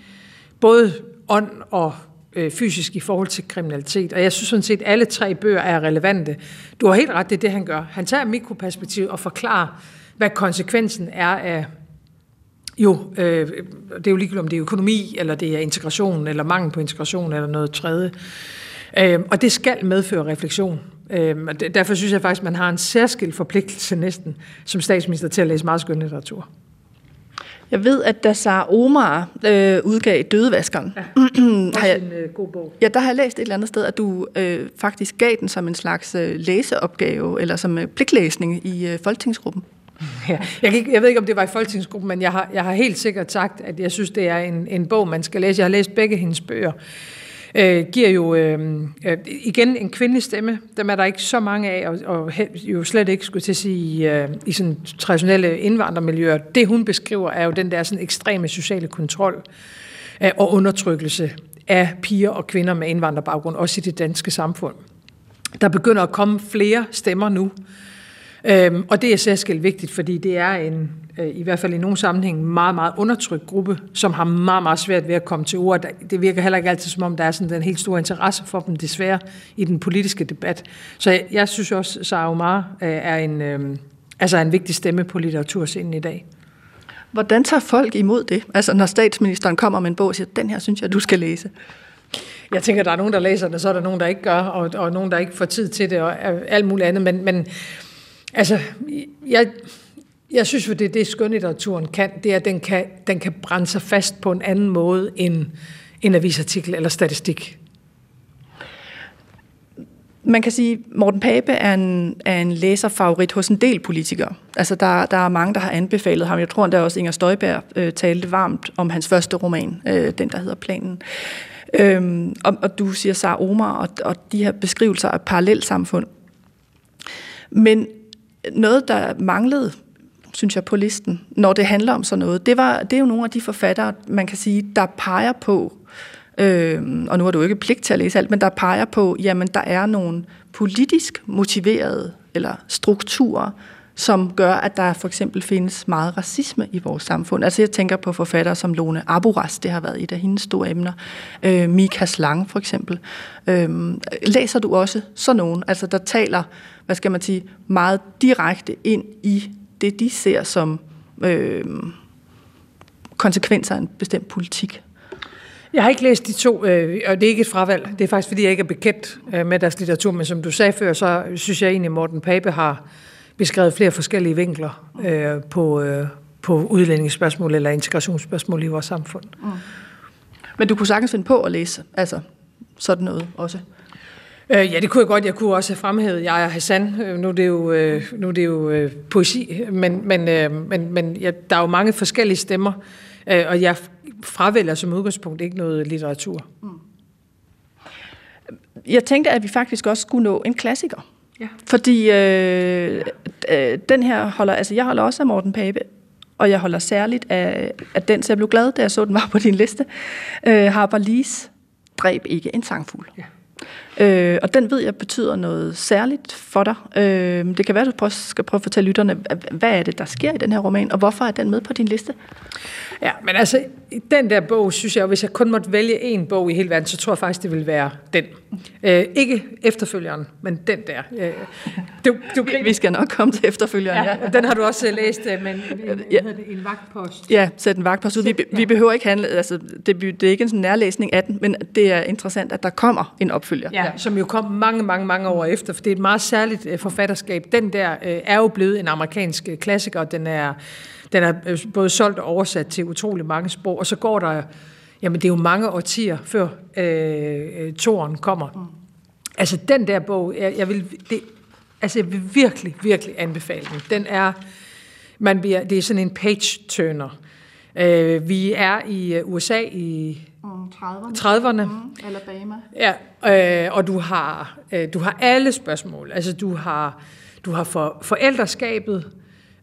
både ånd og øh, fysisk i forhold til kriminalitet. Og jeg synes sådan set, at alle tre bøger er relevante. Du har helt ret, det er det, han gør. Han tager mikroperspektivet og forklarer, hvad konsekvensen er af, jo, øh, det er jo ligegyldigt, om det er økonomi, eller det er integration, eller mangel på integration, eller noget tredje. Øh, og det skal medføre refleksion. Øhm, og derfor synes jeg faktisk, at man har en særskilt forpligtelse næsten som statsminister til at læse meget skøn litteratur. Jeg ved, at da Sara Omar øh, udgav Dødevaskeren, ja, har jeg, en, øh, god bog. Ja, der har jeg læst et eller andet sted, at du øh, faktisk gav den som en slags øh, læseopgave, eller som øh, pligtlæsning i øh, folketingsgruppen. Ja, jeg, ikke, jeg ved ikke, om det var i folketingsgruppen, men jeg har, jeg har helt sikkert sagt, at jeg synes, det er en, en bog, man skal læse. Jeg har læst begge hendes bøger. Øh, giver jo øh, øh, igen en kvindelig stemme. Dem er der ikke så mange af, og, og jo slet ikke, skulle til at sige, øh, i sådan traditionelle indvandrermiljøer. Det, hun beskriver, er jo den der sådan ekstreme sociale kontrol øh, og undertrykkelse af piger og kvinder med indvandrerbaggrund, også i det danske samfund. Der begynder at komme flere stemmer nu, øh, og det er særskilt vigtigt, fordi det er en, i hvert fald i nogle sammenhæng, meget, meget undertrykt gruppe, som har meget, meget svært ved at komme til ord. Det virker heller ikke altid, som om der er sådan en helt stor interesse for dem, desværre, i den politiske debat. Så jeg, jeg synes også, at Sara Omar er en, øh, altså en vigtig stemme på litteraturscenen i dag. Hvordan tager folk imod det? Altså når statsministeren kommer med en bog og siger, den her synes jeg, du skal læse. Jeg tænker, der er nogen, der læser det, så er der nogen, der ikke gør, og, og nogen, der ikke får tid til det, og alt muligt andet. Men, men altså, jeg, jeg synes jo, det er det, skønlitteraturen kan, det er, at den kan, den kan brænde sig fast på en anden måde end en avisartikel eller statistik. Man kan sige, at Morten Pape er en, er en læserfavorit hos en del politikere. Altså, der, der er mange, der har anbefalet ham. Jeg tror, der også Inger Støjberg øh, talte varmt om hans første roman, øh, den, der hedder Planen. Øhm, og, og du siger Sara Omar, og, og de her beskrivelser af parallelsamfund. Men noget, der manglede, synes jeg, på listen, når det handler om sådan noget, det, var, det er jo nogle af de forfattere, man kan sige, der peger på, øh, og nu har du ikke pligt til at læse alt, men der peger på, jamen der er nogle politisk motiverede eller strukturer, som gør, at der for eksempel findes meget racisme i vores samfund. Altså jeg tænker på forfattere som Lone Arboras, det har været et af hendes store emner, øh, Mika Slang for eksempel. Øh, læser du også sådan nogen, altså der taler, hvad skal man sige, meget direkte ind i det, de ser som øh, konsekvenser af en bestemt politik? Jeg har ikke læst de to, øh, og det er ikke et fravalg. Det er faktisk, fordi jeg ikke er bekendt øh, med deres litteratur, men som du sagde før, så synes jeg egentlig, Morten Pape har beskrevet flere forskellige vinkler øh, på, øh, på udlændingsspørgsmål eller integrationsspørgsmål i vores samfund. Mm. Men du kunne sagtens finde på at læse altså sådan noget også? Øh, ja, det kunne jeg godt. Jeg kunne også have fremhævet jeg og Hassan. Øh, nu er det jo, øh, nu er det jo øh, poesi, men, men, øh, men, men ja, der er jo mange forskellige stemmer, øh, og jeg fravælger som udgangspunkt ikke noget litteratur. Mm. Jeg tænkte, at vi faktisk også skulle nå en klassiker. Ja. Fordi øh, øh, den her holder, altså jeg holder også af Morten Pape, og jeg holder særligt af, af den, så jeg blev glad, da jeg så, den var på din liste. Øh, Harper Lees Dræb ikke en sangfugl. Ja. Øh, og den ved jeg betyder noget særligt for dig. Øh, det kan være, at du skal prøve at fortælle lytterne, hvad er det, der sker i den her roman, og hvorfor er den med på din liste? Ja, men altså, den der bog, synes jeg, hvis jeg kun måtte vælge en bog i hele verden, så tror jeg faktisk, det ville være den. Øh, ikke efterfølgeren, men den der. Øh, du, du vi, vi skal nok komme til efterfølgeren. Ja, ja. Den har du også læst, men en, ja. en vagtpost. Ja, sæt en vagtpost ud. Vi, ja. vi behøver ikke handle, altså, det, det er ikke en sådan nærlæsning af den, men det er interessant, at der kommer en opfølger. Ja. Som jo kom mange, mange, mange år efter, for det er et meget særligt forfatterskab. Den der øh, er jo blevet en amerikansk klassiker, og den er, den er både solgt og oversat til utrolig mange sprog, og så går der, jamen det er jo mange årtier, før øh, toren kommer. Mm. Altså den der bog, jeg, jeg, vil, det, altså, jeg vil virkelig, virkelig anbefale den. Den er, man bliver, det er sådan en page-turner. Øh, vi er i U S A i trediverne. Mm, Alabama. Ja, øh, og du har øh, du har alle spørgsmål. Altså du har du har for, forældreskabet,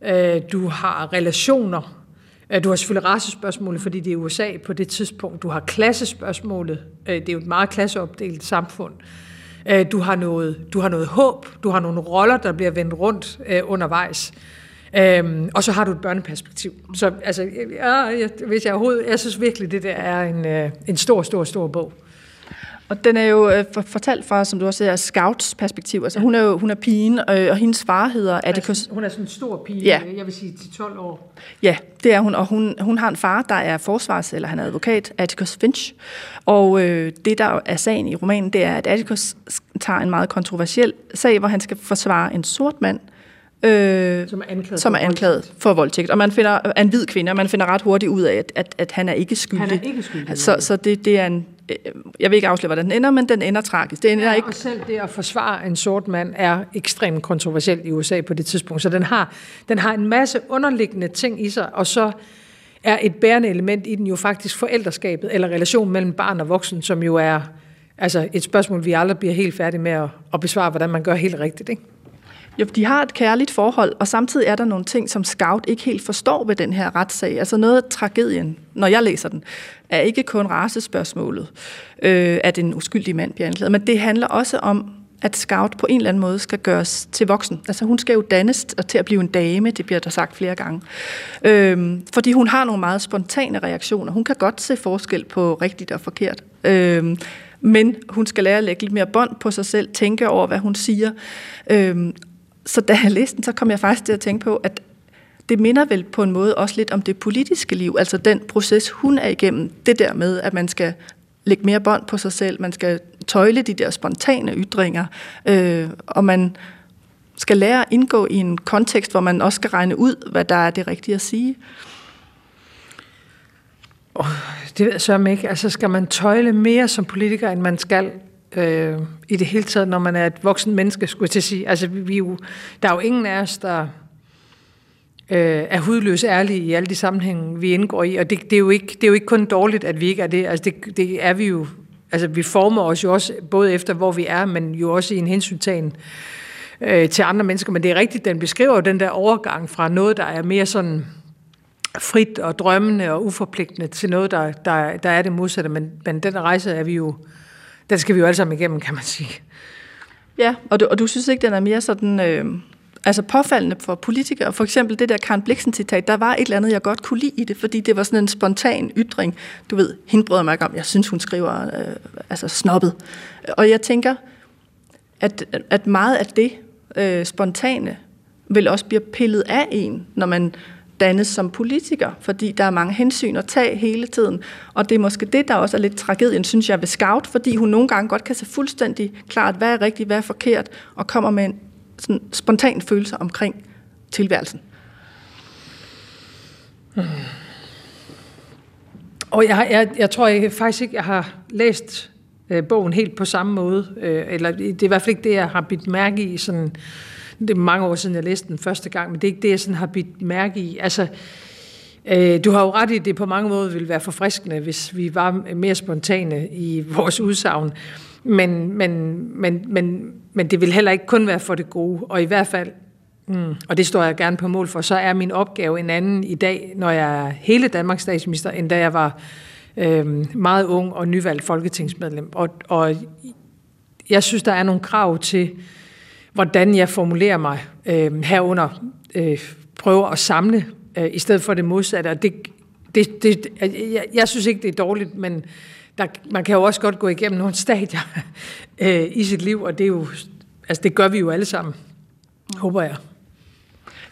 øh, du har relationer, øh, du har selvfølgelig racespørgsmålet, fordi det er U S A på det tidspunkt. Du har klassespørgsmålet. Øh, det er jo et meget klasseopdelt samfund. Øh, du har noget du har noget håb. Du har nogle roller, der bliver vendt rundt øh, undervejs. Øhm, og så har du et børneperspektiv. Så altså, ja, jeg, hvis jeg overhovedet, jeg synes virkelig, det der er en, øh, en stor, stor, stor bog. Og den er jo øh, fortalt fra, som du også siger, Scouts perspektiv. Altså ja. hun er jo, hun er pigen, øh, og hendes far hedder Atticus. Hun er sådan en stor pige, ja. Jeg vil sige til tolv år. Ja, det er hun, og hun, hun har en far, der er forsvars, eller han er advokat, Atticus Finch. Og øh, det, der er sagen i romanen, det er, at Atticus tager en meget kontroversiel sag, hvor han skal forsvare en sort mand, Øh, som er anklaget, som er anklaget for voldtægt. Og man finder en hvid kvinde, og man finder ret hurtigt ud af, at, at, at han er ikke skyldig. Han er ikke skyldig. Så, så det, det er en... Jeg vil ikke afsløre, hvordan den ender, men den ender tragisk. Den ender ja, ikke... Og selv det at forsvare en sort mand er ekstremt kontroversielt i U S A på det tidspunkt. Så den har, den har en masse underliggende ting i sig, og så er et bærende element i den jo faktisk forældreskabet, eller relationen mellem barn og voksen, som jo er altså et spørgsmål, vi aldrig bliver helt færdige med at, at besvare, hvordan man gør helt rigtigt, ikke? Jo, de har et kærligt forhold, og samtidig er der nogle ting, som Scout ikke helt forstår ved den her retssag. Altså noget af tragedien, når jeg læser den, er ikke kun racespørgsmålet, øh, at en uskyldig mand bliver anklaget, men det handler også om, at Scout på en eller anden måde skal gøres til voksen. Altså hun skal jo dannes og til at blive en dame, det bliver der sagt flere gange. Øhm, fordi hun har nogle meget spontane reaktioner. Hun kan godt se forskel på rigtigt og forkert. Øhm, men hun skal lære at lægge lidt mere bånd på sig selv, tænke over, hvad hun siger. Øhm, Så da jeg læste den, så kom jeg faktisk til at tænke på, at det minder vel på en måde også lidt om det politiske liv, altså den proces, hun er igennem. Det der med, at man skal lægge mere bånd på sig selv, man skal tøjle de der spontane ytringer, øh, og man skal lære at indgå i en kontekst, hvor man også skal regne ud, hvad der er det rigtige at sige. Oh, det ved jeg sørme ikke. Altså, skal man tøjle mere som politiker, end man skal øh, i det hele taget, når man er et voksen menneske, skulle jeg til at sige. Altså, vi, vi jo, der er jo ingen af os, der øh, er hudløs ærlige i alle de sammenhænge, vi indgår i, og det, det, er jo ikke, det er jo ikke kun dårligt, at vi ikke er det. Altså, det, det er vi jo. Altså, vi former os jo også både efter, hvor vi er, men jo også i en hensyntagen øh, til andre mennesker. Men det er rigtigt, den beskriver jo den der overgang fra noget, der er mere sådan frit og drømmende og uforpligtende til noget, der, der, der er det modsatte. Men, men den rejse er vi jo, den skal vi jo alle sammen igennem, kan man sige. Ja, og du, og du synes ikke, den er mere sådan øh, altså påfaldende for politikere? For eksempel det der Karen Blixen-citat, der var et eller andet, jeg godt kunne lide i det, fordi det var sådan en spontan ytring. Du ved, hende brød mig ikke om, jeg synes, hun skriver øh, altså snobbet. Og jeg tænker, at, at meget af det øh, spontane vil også blive pillet af en, når man dannes som politiker, fordi der er mange hensyn at tage hele tiden. Og det er måske det, der også er lidt tragedien, synes jeg, ved Scout, fordi hun nogle gange godt kan se fuldstændig klart, hvad er rigtigt, hvad er forkert, og kommer med en sådan spontan følelse omkring tilværelsen. Hmm. Og jeg, jeg, jeg tror jeg, faktisk ikke, jeg har læst øh, bogen helt på samme måde, øh, eller det er i hvert fald ikke det, jeg har bidt mærke i sådan. Det er mange år siden, jeg læste den første gang, men det er ikke det, jeg sådan har bidt mærke i. Altså, øh, du har jo ret i, at det på mange måder ville være forfriskende, hvis vi var mere spontane i vores udsagn. Men, men, men, men, men det vil heller ikke kun være for det gode, og i hvert fald, mm, og det står jeg gerne på mål for, så er min opgave en anden i dag, når jeg er hele Danmarks statsminister, end da jeg var øh, meget ung og nyvalgt folketingsmedlem. Og, og jeg synes, der er nogle krav til, hvordan jeg formulerer mig øh, herunder, øh, prøver at samle, øh, i stedet for det modsatte. Og det, det, det, jeg, jeg synes ikke, det er dårligt, men der, man kan jo også godt gå igennem nogle stadier øh, i sit liv, og det, er jo, altså, det gør vi jo alle sammen, håber jeg.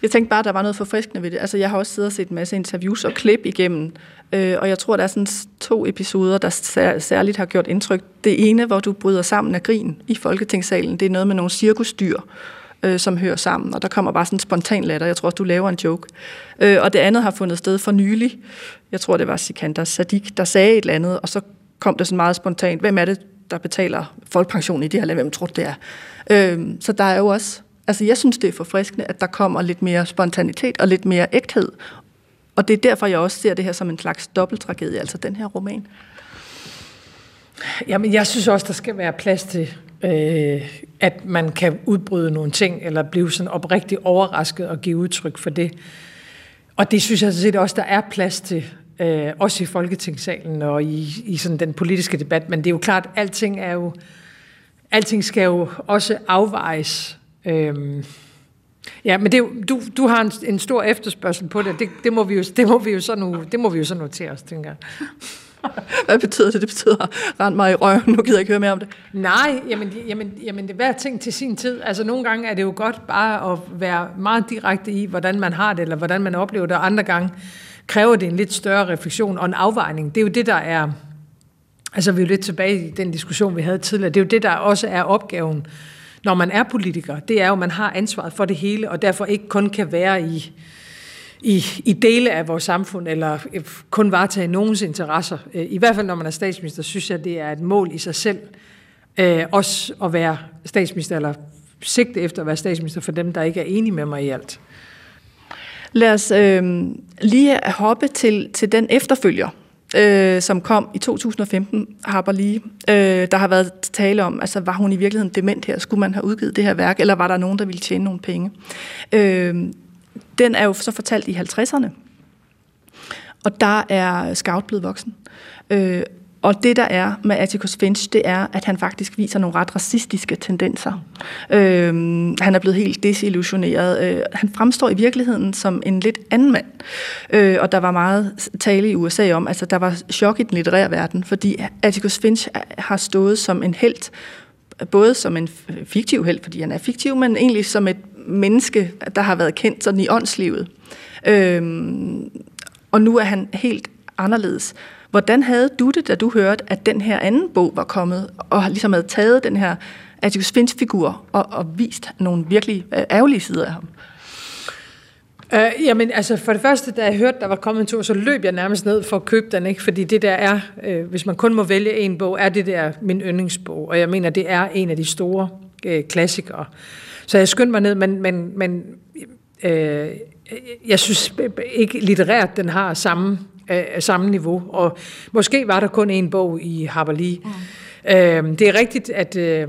Jeg tænkte bare, at der var noget forfriskende ved det. Altså, jeg har også siddet og set en masse interviews og klip igennem, øh, og jeg tror, der er sådan to episoder, der sær- særligt har gjort indtryk. Det ene, hvor du bryder sammen af grin i Folketingssalen, det er noget med nogle cirkusdyr, øh, som hører sammen, og der kommer bare sådan en spontan latter. Jeg tror også, du laver en joke. Øh, og det andet har fundet sted for nylig. Jeg tror, det var Sikander Sadik, der sagde et eller andet, og så kom det sådan meget spontant. Hvem er det, der betaler folkepension i det her land? Hvem tror det er? Øh, så der er jo også. Altså, jeg synes, det er forfriskende, at der kommer lidt mere spontanitet og lidt mere ægthed. Og det er derfor, jeg også ser det her som en slags dobbelttragedie, altså den her roman. Jamen, jeg synes også, der skal være plads til, øh, at man kan udbryde nogle ting, eller blive sådan oprigtigt overrasket og give udtryk for det. Og det synes jeg sådan set også, der er plads til, øh, også i Folketingssalen og i, i sådan den politiske debat. Men det er jo klart, at alting, er jo, alting skal jo også afvejes. Øhm, ja, men det, du, du har en, en stor efterspørgsel på det. Det, det, må vi jo, det, må vi jo så nu, det må vi jo så notere os, tænker jeg. Hvad betyder det? Det betyder, rend mig i røven, nu gider jeg ikke høre mere om det. Nej, jamen, jamen, jamen det er hver ting til sin tid. Altså nogle gange er det jo godt bare at være meget direkte i, hvordan man har det, eller hvordan man oplever det, og andre gange kræver det en lidt større refleksion og en afvejning. Det er jo det, der er. Altså vi er jo lidt tilbage i den diskussion, vi havde tidligere. Det er jo det, der også er opgaven, når man er politiker. Det er jo, at man har ansvaret for det hele, og derfor ikke kun kan være i, i, i dele af vores samfund, eller kun varetage nogens interesser. I hvert fald, når man er statsminister, synes jeg, det er et mål i sig selv, øh, også at være statsminister, eller sigte efter at være statsminister for dem, der ikke er enige med mig i alt. Lad os øh, lige hoppe til, til den efterfølger, Øh, som kom i to tusind og femten, Harper Lee, øh, der har været tale om, altså var hun i virkeligheden dement her? Skulle man have udgivet det her værk, eller var der nogen, der ville tjene nogle penge? Øh, den er jo så fortalt i halvtredserne, og der er Scout blevet voksen. Øh, og det, der er med Atticus Finch, det er, at han faktisk viser nogle ret racistiske tendenser. Øh, han er blevet helt desillusioneret. Øh, han fremstår i virkeligheden som en lidt anden mand. Øh, og der var meget tale i U S A om, altså der var chok i den litterære verden, fordi Atticus Finch har stået som en helt, både som en fiktiv helt, fordi han er fiktiv, men egentlig som et menneske, der har været kendt sådan i åndslivet. Øh, og nu er han helt anderledes. Hvordan havde du det, da du hørte, at den her anden bog var kommet, og ligesom havde taget den her Atticus Finch-figur og, og vist nogle virkelig ærgerlige sider af ham? Uh, jamen, altså for det første, da jeg hørte, der var kommet en to, så løb jeg nærmest ned for at købe den, ikke? Fordi det der er, øh, hvis man kun må vælge en bog, er det der min yndlingsbog, og jeg mener, det er en af de store øh, klassikere. Så jeg skyndte mig ned, men, men, men øh, jeg synes ikke litterært, den har samme, øh, samme niveau, og måske var der kun en bog i Harper Lee. Mm. Øh, det er rigtigt, at, øh,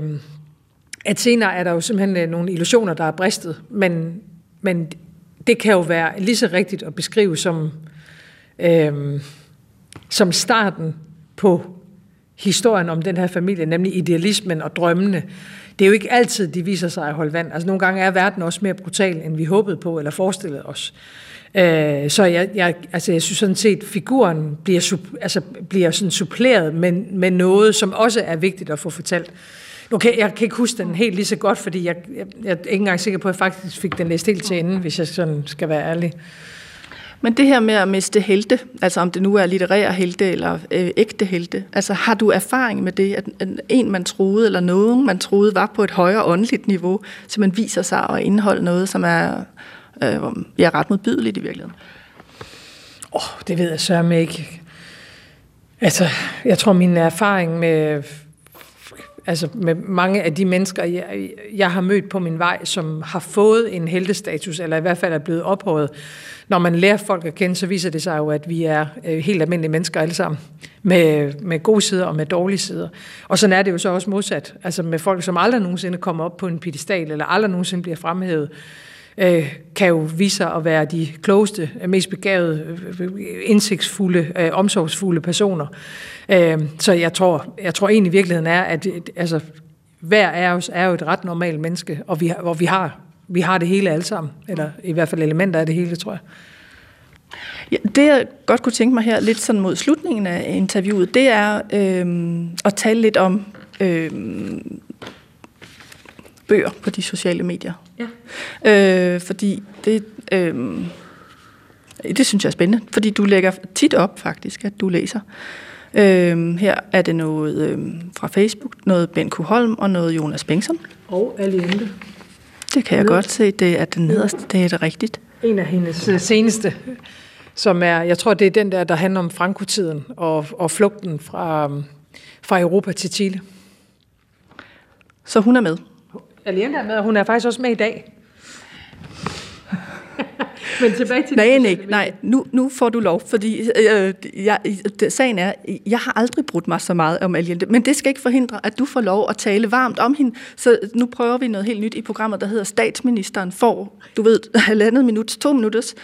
at senere er der jo simpelthen nogle illusioner, der er bristet, men, men det kan jo være lige så rigtigt at beskrive som, øh, som starten på historien om den her familie, nemlig idealismen og drømmene. Det er jo ikke altid, de viser sig at holde vand. Altså nogle gange er verden også mere brutal, end vi håbede på eller forestillede os. Øh, så jeg, jeg, altså jeg synes sådan set, figuren bliver, sub, altså bliver sådan suppleret med, med noget, som også er vigtigt at få fortalt. Okay, jeg kan ikke huske den helt lige så godt, fordi jeg, jeg, jeg er ikke engang sikker på, at jeg faktisk fik den læst helt til enden, hvis jeg sådan skal være ærlig. Men det her med at miste helte, altså om det nu er litterære helte eller øh, ægte helte, altså har du erfaring med det, at en man troede, eller nogen man troede var på et højere åndeligt niveau, så man viser sig og indeholder noget, som er øh, ja, ret modbydeligt i virkeligheden? Åh, oh, det ved jeg sørme ikke. Altså, jeg tror min erfaring med... Altså med mange af de mennesker, jeg, jeg har mødt på min vej, som har fået en heltestatus, eller i hvert fald er blevet ophøjet. Når man lærer folk at kende, så viser det sig jo, at vi er helt almindelige mennesker alle sammen, med, med gode sider og med dårlige sider. Og sådan er det jo så også modsat. Altså med folk, som aldrig nogensinde kommer op på en piedestal, eller aldrig nogensinde bliver fremhævet, øh, kan jo vise sig at være de klogeste, mest begavede, indsigtsfulde, øh, omsorgsfulde personer. Øh, så jeg tror, jeg tror egentlig i virkeligheden er, at altså, hver af os er jo et ret normalt menneske, og vi, hvor vi har, vi har det hele alle sammen, eller i hvert fald elementer af det hele, tror jeg. Ja, det jeg godt kunne tænke mig her, lidt sådan mod slutningen af interviewet, det er øh, at tale lidt om øh, bøger på de sociale medier. Ja. Øh, fordi det, øh, det synes jeg er spændende, fordi du lægger tit op faktisk, at du læser. Øh, her er det noget øh, fra Facebook, noget Ben Q. Holm og noget Jonas Bengtsson. Og Allende. Det kan jeg godt se, det er den nederste, det er det rigtigt. En af hendes seneste, som er, jeg tror det er den der, der handler om Franco-tiden og, og flugten fra, fra Europa til Chile. Så hun er med. Alene er med, og hun er faktisk også med i dag. Men tilbage til... Nej, nej, nej. Nu, nu får du lov, fordi øh, jeg, sagen er, jeg har aldrig brudt mig så meget om Allende, men det skal ikke forhindre, at du får lov at tale varmt om hende. Så nu prøver vi noget helt nyt i programmet, der hedder Statsministeren får, du ved, halvandet minut, to minutters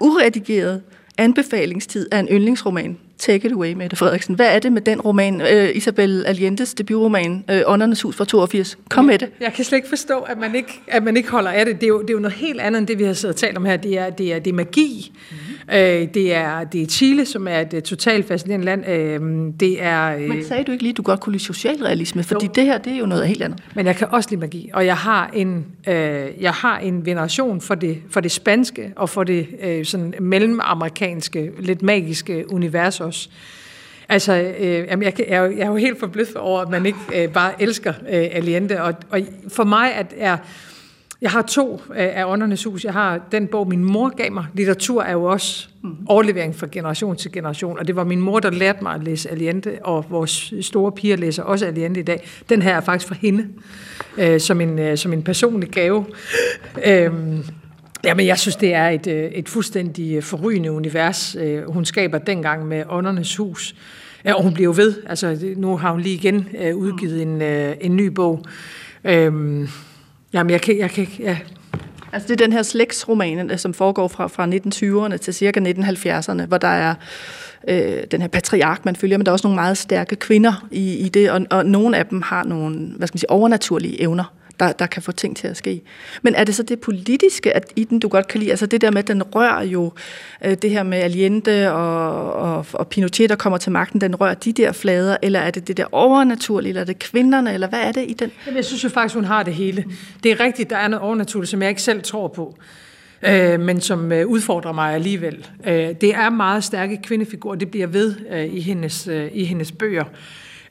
uredigeret anbefalingstid af en yndlingsroman. Take it away, Mette Frederiksen. Hvad er det med den roman, øh, Isabel Allendes debutroman, øh, Åndernes Hus fra toogfirs? Kom med det. Jeg kan slet ikke forstå, at man ikke, at man ikke holder af det. Det er, jo, det er jo noget helt andet end det, vi har siddet og talt om her. Det er, det er, det er magi. Mm-hmm. Øh, det, er, det er Chile, som er et totalt fascinerende land. Øh, det er, øh... Men sagde du ikke lige, at du godt kunne lide socialrealisme? Fordi jo. Det her, det er jo noget helt andet. Men jeg kan også lide magi, og jeg har en, øh, jeg har en veneration for det, for det spanske og for det øh, sådan mellemamerikanske, lidt magiske univers. Også. Altså, øh, jeg, jeg, jeg er jo helt forbløffet over, at man ikke øh, bare elsker øh, Allende, og, og for mig at er, jeg har to øh, af Åndernes Hus. Jeg har den bog, min mor gav mig. Litteratur er jo også overlevering fra generation til generation, og det var min mor, der lærte mig at læse Allende, og vores store piger læser også Allende i dag. Den her er faktisk fra hende, øh, som, en, øh, som en personlig gave. øh, Jamen, jeg synes, det er et, et fuldstændig forrygende univers, hun skaber dengang med Åndernes Hus. Ja, og hun bliver jo ved. Altså, nu har hun lige igen udgivet en, en ny bog. Øhm, jamen, jeg kan ikke... Ja. Altså, det er den her slægtsroman, som foregår fra, fra nitten tyverne til cirka nitten halvfjerdserne, hvor der er øh, den her patriark, man følger, men der er også nogle meget stærke kvinder i, i det, og, og nogle af dem har nogle, hvad skal man sige, overnaturlige evner. Der, der kan få ting til at ske. Men er det så det politiske, at i den du godt kan lide? Altså det der med, at den rører jo øh, det her med Allende og, og, og Pinochet, der kommer til magten, den rører de der flader, eller er det det der overnaturlige, eller er det kvinderne, eller hvad er det i den? Jamen, jeg synes jo faktisk, hun har det hele. Det er rigtigt, der er noget overnaturligt, som jeg ikke selv tror på. øh, men som øh, udfordrer mig alligevel. Øh, det er meget stærke kvindefigurer, det bliver ved øh, i, hendes, øh, i hendes bøger.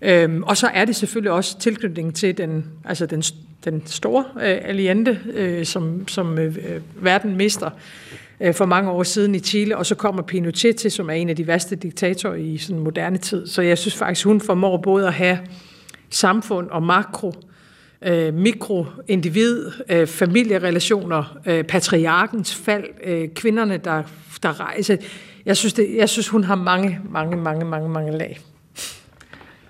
Øh, og så er det selvfølgelig også tilknytningen til den, altså den, den store øh, Allende, øh, som, som øh, verden mister øh, for mange år siden i Chile, og så kommer Pinochet til, som er en af de værste diktatorer i sådan moderne tid. Så jeg synes faktisk, hun formår både at have samfund og makro, øh, mikro, individ, øh, familierelationer, øh, patriarkens fald, øh, kvinderne, der, der rejser. Jeg synes, det, jeg synes, hun har mange, mange, mange, mange, mange lag.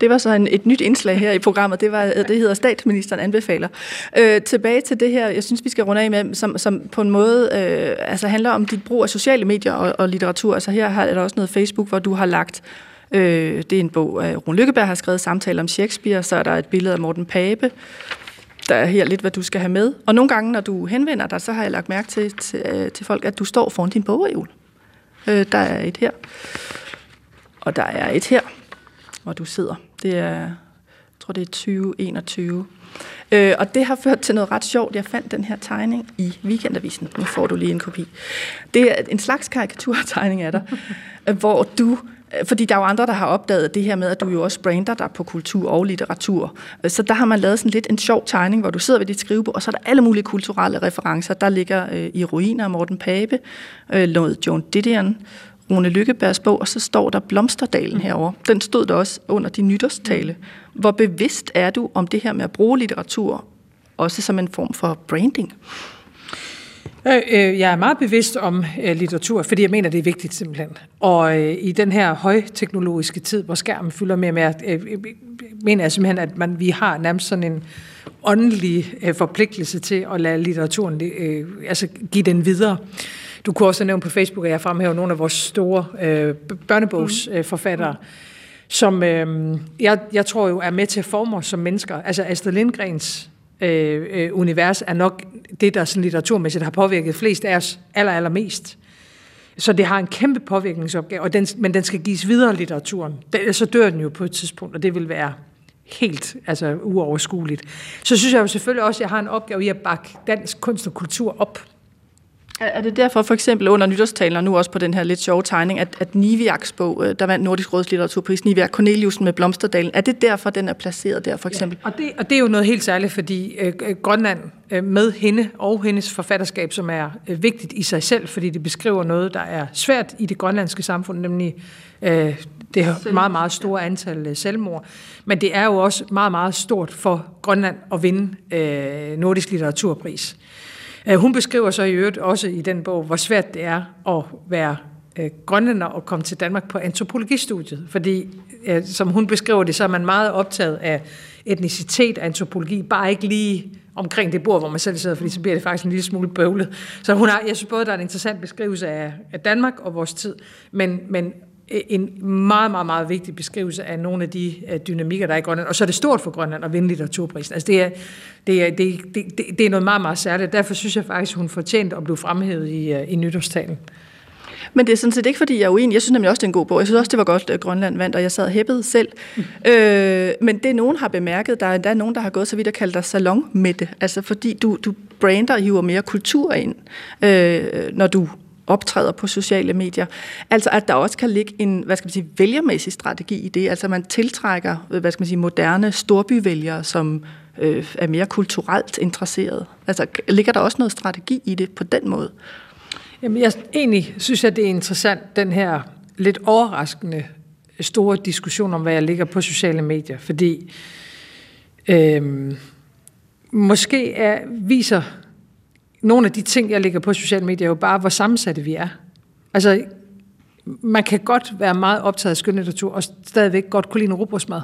Det var så en, et nyt indslag her i programmet. Det, var, det hedder Statsministeren anbefaler. Øh, tilbage til det her, jeg synes, vi skal runde af med, som, som på en måde øh, altså handler om dit brug af sociale medier og, og litteratur. Altså her er der også noget Facebook, hvor du har lagt... Øh, det er en bog, Rune Lykkeberg har skrevet, Samtale om Shakespeare. Så er der et billede af Morten Pape. Der er her lidt, hvad du skal have med. Og nogle gange, når du henvender dig, så har jeg lagt mærke til, til, til folk, at du står foran din bogreol. Øh, der er et her. Og der er et her, hvor du sidder. Det er, jeg tror, det er tyve enogtyve. Øh, og det har ført til noget ret sjovt. Jeg fandt den her tegning i Weekendavisen. Nu får du lige en kopi. Det er en slags karikaturtegning af dig, hvor du... Fordi der er jo andre, der har opdaget det her med, at du jo også brander dig på kultur og litteratur. Så der har man lavet sådan lidt en sjov tegning, hvor du sidder ved dit skrivebord, og så er der alle mulige kulturelle referencer. Der ligger øh, i ruiner Morten Pape, øh, noget Joan Didion, Rune Lykkebergs bog, og så står der Blomsterdalen herover. Den stod der også under din nytårstale. Hvor bevidst er du om det her med at bruge litteratur, også som en form for branding? Jeg er meget bevidst om litteratur, fordi jeg mener, det er vigtigt simpelthen. Og i den her højteknologiske tid, hvor skærmen fylder mere og mere, mener jeg simpelthen, at man, vi har nærmest sådan en åndelig forpligtelse til at lade litteraturen, altså give den videre. Du kunne også nævne på Facebook, at jeg fremhæver nogle af vores store børnebogsforfattere, mm. som jeg, jeg tror jo er med til at forme os som mennesker. Altså Astrid Lindgrens Øh, univers er nok det, der sådan litteraturmæssigt har påvirket flest af os aller, aller mest. Så det har en kæmpe påvirkningsopgave, og den, men den skal gives videre, litteraturen. Den, så dør den jo på et tidspunkt, og det vil være helt altså, uoverskueligt. Så synes jeg jo selvfølgelig også, at jeg har en opgave i at bakke dansk kunst og kultur op. Er det derfor for eksempel under nytårstalen, og nu også på den her lidt sjove tegning, at, at Niviaks bog, der vandt Nordisk Rådslitteraturpris, Niviak Corneliusen med Blomsterdalen, er det derfor, den er placeret der for eksempel? Ja, og, det, og det er jo noget helt særligt, fordi øh, Grønland øh, med hende og hendes forfatterskab, som er øh, vigtigt i sig selv, fordi det beskriver noget, der er svært i det grønlandske samfund, nemlig øh, det meget, meget store antal øh, selvmord. Men det er jo også meget, meget stort for Grønland at vinde øh, Nordisk Litteraturpris. Hun beskriver så i øvrigt også i den bog, hvor svært det er at være øh, grønlænder og komme til Danmark på antropologistudiet. Fordi, øh, som hun beskriver det, så er man meget optaget af etnicitet og antropologi, bare ikke lige omkring det bord, hvor man selv sidder, fordi så bliver det faktisk en lille smule bøvlet. Så hun har, jeg synes både, der er en interessant beskrivelse af, af Danmark og vores tid, men, men en meget, meget, meget vigtig beskrivelse af nogle af de uh, dynamikker, der er i Grønland. Og så er det stort for Grønland at vinde litteraturprisen. Altså det er, det, er, det, det, det er noget meget, meget særligt. Derfor synes jeg faktisk, hun fortjente at blive fremhævet i, uh, i nytårstalen. Men det er sådan set ikke, fordi jeg er uenig. Jeg synes nemlig også, det er en god bog. Jeg synes også, det var godt, at Grønland vandt, og jeg sad hæppet selv. Mm. Øh, men det, nogen har bemærket, der er endda nogen, der har gået så vidt og kaldt dig salonmætte. Altså fordi du, du brander og hiver mere kultur ind, øh, når du optræder på sociale medier. Altså at der også kan ligge en, hvad skal man sige, vælgermæssig strategi i det. Altså man tiltrækker, hvad skal man sige, moderne storbyvælgere, som øh, er mere kulturelt interesserede. Altså ligger der også noget strategi i det på den måde? Jamen jeg egentlig synes, at det er interessant, den her lidt overraskende store diskussion om, hvad jeg ligger på sociale medier. Fordi øh, måske er, viser nogle af de ting, jeg lægger på sociale medier, er jo bare, hvor sammensatte vi er. Altså, man kan godt være meget optaget af skønlitteratur, og stadigvæk godt kunne lide en rugbrødsmad.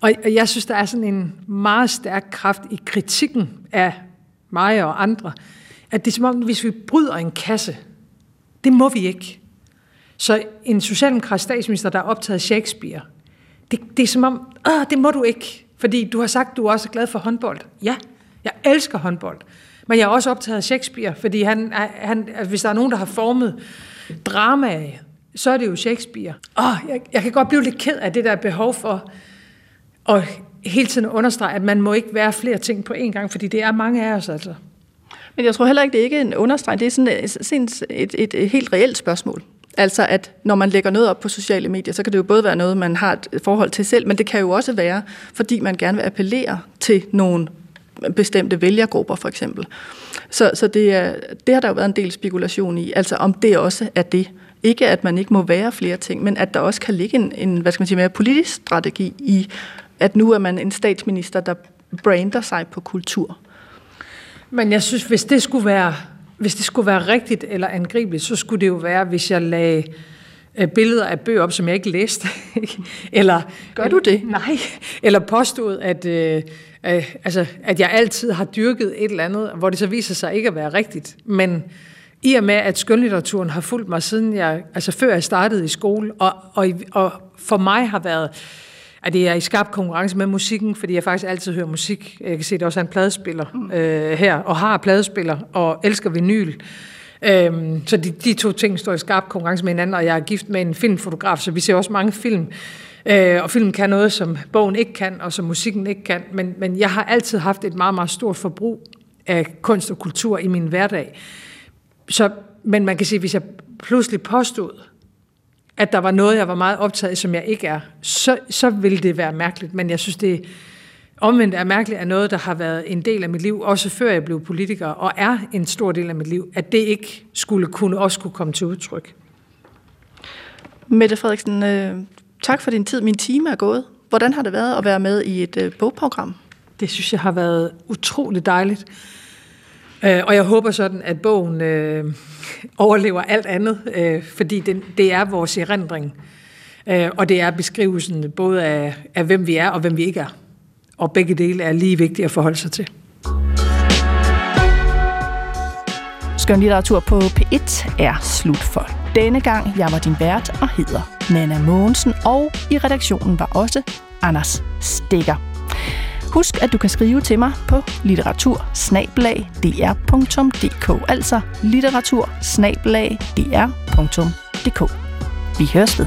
Og jeg synes, der er sådan en meget stærk kraft i kritikken af mig og andre, at det er som om, hvis vi bryder en kasse, det må vi ikke. Så en socialdemokratisk statsminister, der er optaget af Shakespeare, det, det er som om, åh, det må du ikke, fordi du har sagt, du også er glad for håndbold. Ja, jeg elsker håndbold. Men jeg er også optaget af Shakespeare, fordi han, han, hvis der er nogen, der har formet dramaet, så er det jo Shakespeare. Åh, jeg, jeg kan godt blive lidt ked af det der behov for at hele tiden understrege, at man må ikke være flere ting på én gang, fordi det er mange af os altså. Men jeg tror heller ikke, det er ikke en understregning. Det er sådan et, et, et, et helt reelt spørgsmål. Altså, at når man lægger noget op på sociale medier, så kan det jo både være noget, man har et forhold til selv, men det kan jo også være, fordi man gerne vil appellere til nogle bestemte vælgergrupper, for eksempel. Så, så det, er, det har der jo været en del spekulation i, altså om det også er det. Ikke, at man ikke må være flere ting, men at der også kan ligge en, en hvad skal man sige, mere politisk strategi i, at nu er man en statsminister, der brander sig på kultur. Men jeg synes, hvis det skulle være... Hvis det skulle være rigtigt eller angribeligt, så skulle det jo være, hvis jeg lagde billeder af bøger op, som jeg ikke læste. Eller, gør du det? Nej. Eller påstod, at, øh, øh, altså, at jeg altid har dyrket et eller andet, hvor det så viser sig ikke at være rigtigt. Men i og med, at skønlitteraturen har fulgt mig, siden jeg, altså før jeg startede i skole, og, og, og for mig har været... at det er i skarp konkurrence med musikken, fordi jeg faktisk altid hører musik. Jeg kan se, at der også er en pladespiller øh, her, og har pladespiller, og elsker vinyl. Øhm, så de, de to ting står i skarp konkurrence med hinanden, og jeg er gift med en filmfotograf, så vi ser også mange film. Øh, og filmen kan noget, som bogen ikke kan, og som musikken ikke kan. Men, men jeg har altid haft et meget, meget stort forbrug af kunst og kultur i min hverdag. Så, men man kan sige, at hvis jeg pludselig påstod, at der var noget, jeg var meget optaget af, som jeg ikke er, så, så ville det være mærkeligt. Men jeg synes, det omvendt er mærkeligt, at noget, der har været en del af mit liv, også før jeg blev politiker, og er en stor del af mit liv, at det ikke skulle kunne også kunne komme til udtryk. Mette Frederiksen, tak for din tid. Min time er gået. Hvordan har det været at være med i et bogprogram? Det synes jeg har været utroligt dejligt. Og jeg håber sådan, at bogen øh, overlever alt andet, øh, fordi den, det er vores erindring. Øh, og det er beskrivelsen både af, af, hvem vi er og hvem vi ikke er. Og begge dele er lige vigtige at forholde sig til. Skønlitteratur på P et er slut for denne gang. Jeg var din vært og hedder Nanna Mogensen, og i redaktionen var også Anders Stikker. Husk, at du kan skrive til mig på litteratur snabel-a d r punktum d k, altså litteratur snabel-a d r punktum d k. Vi høres ved.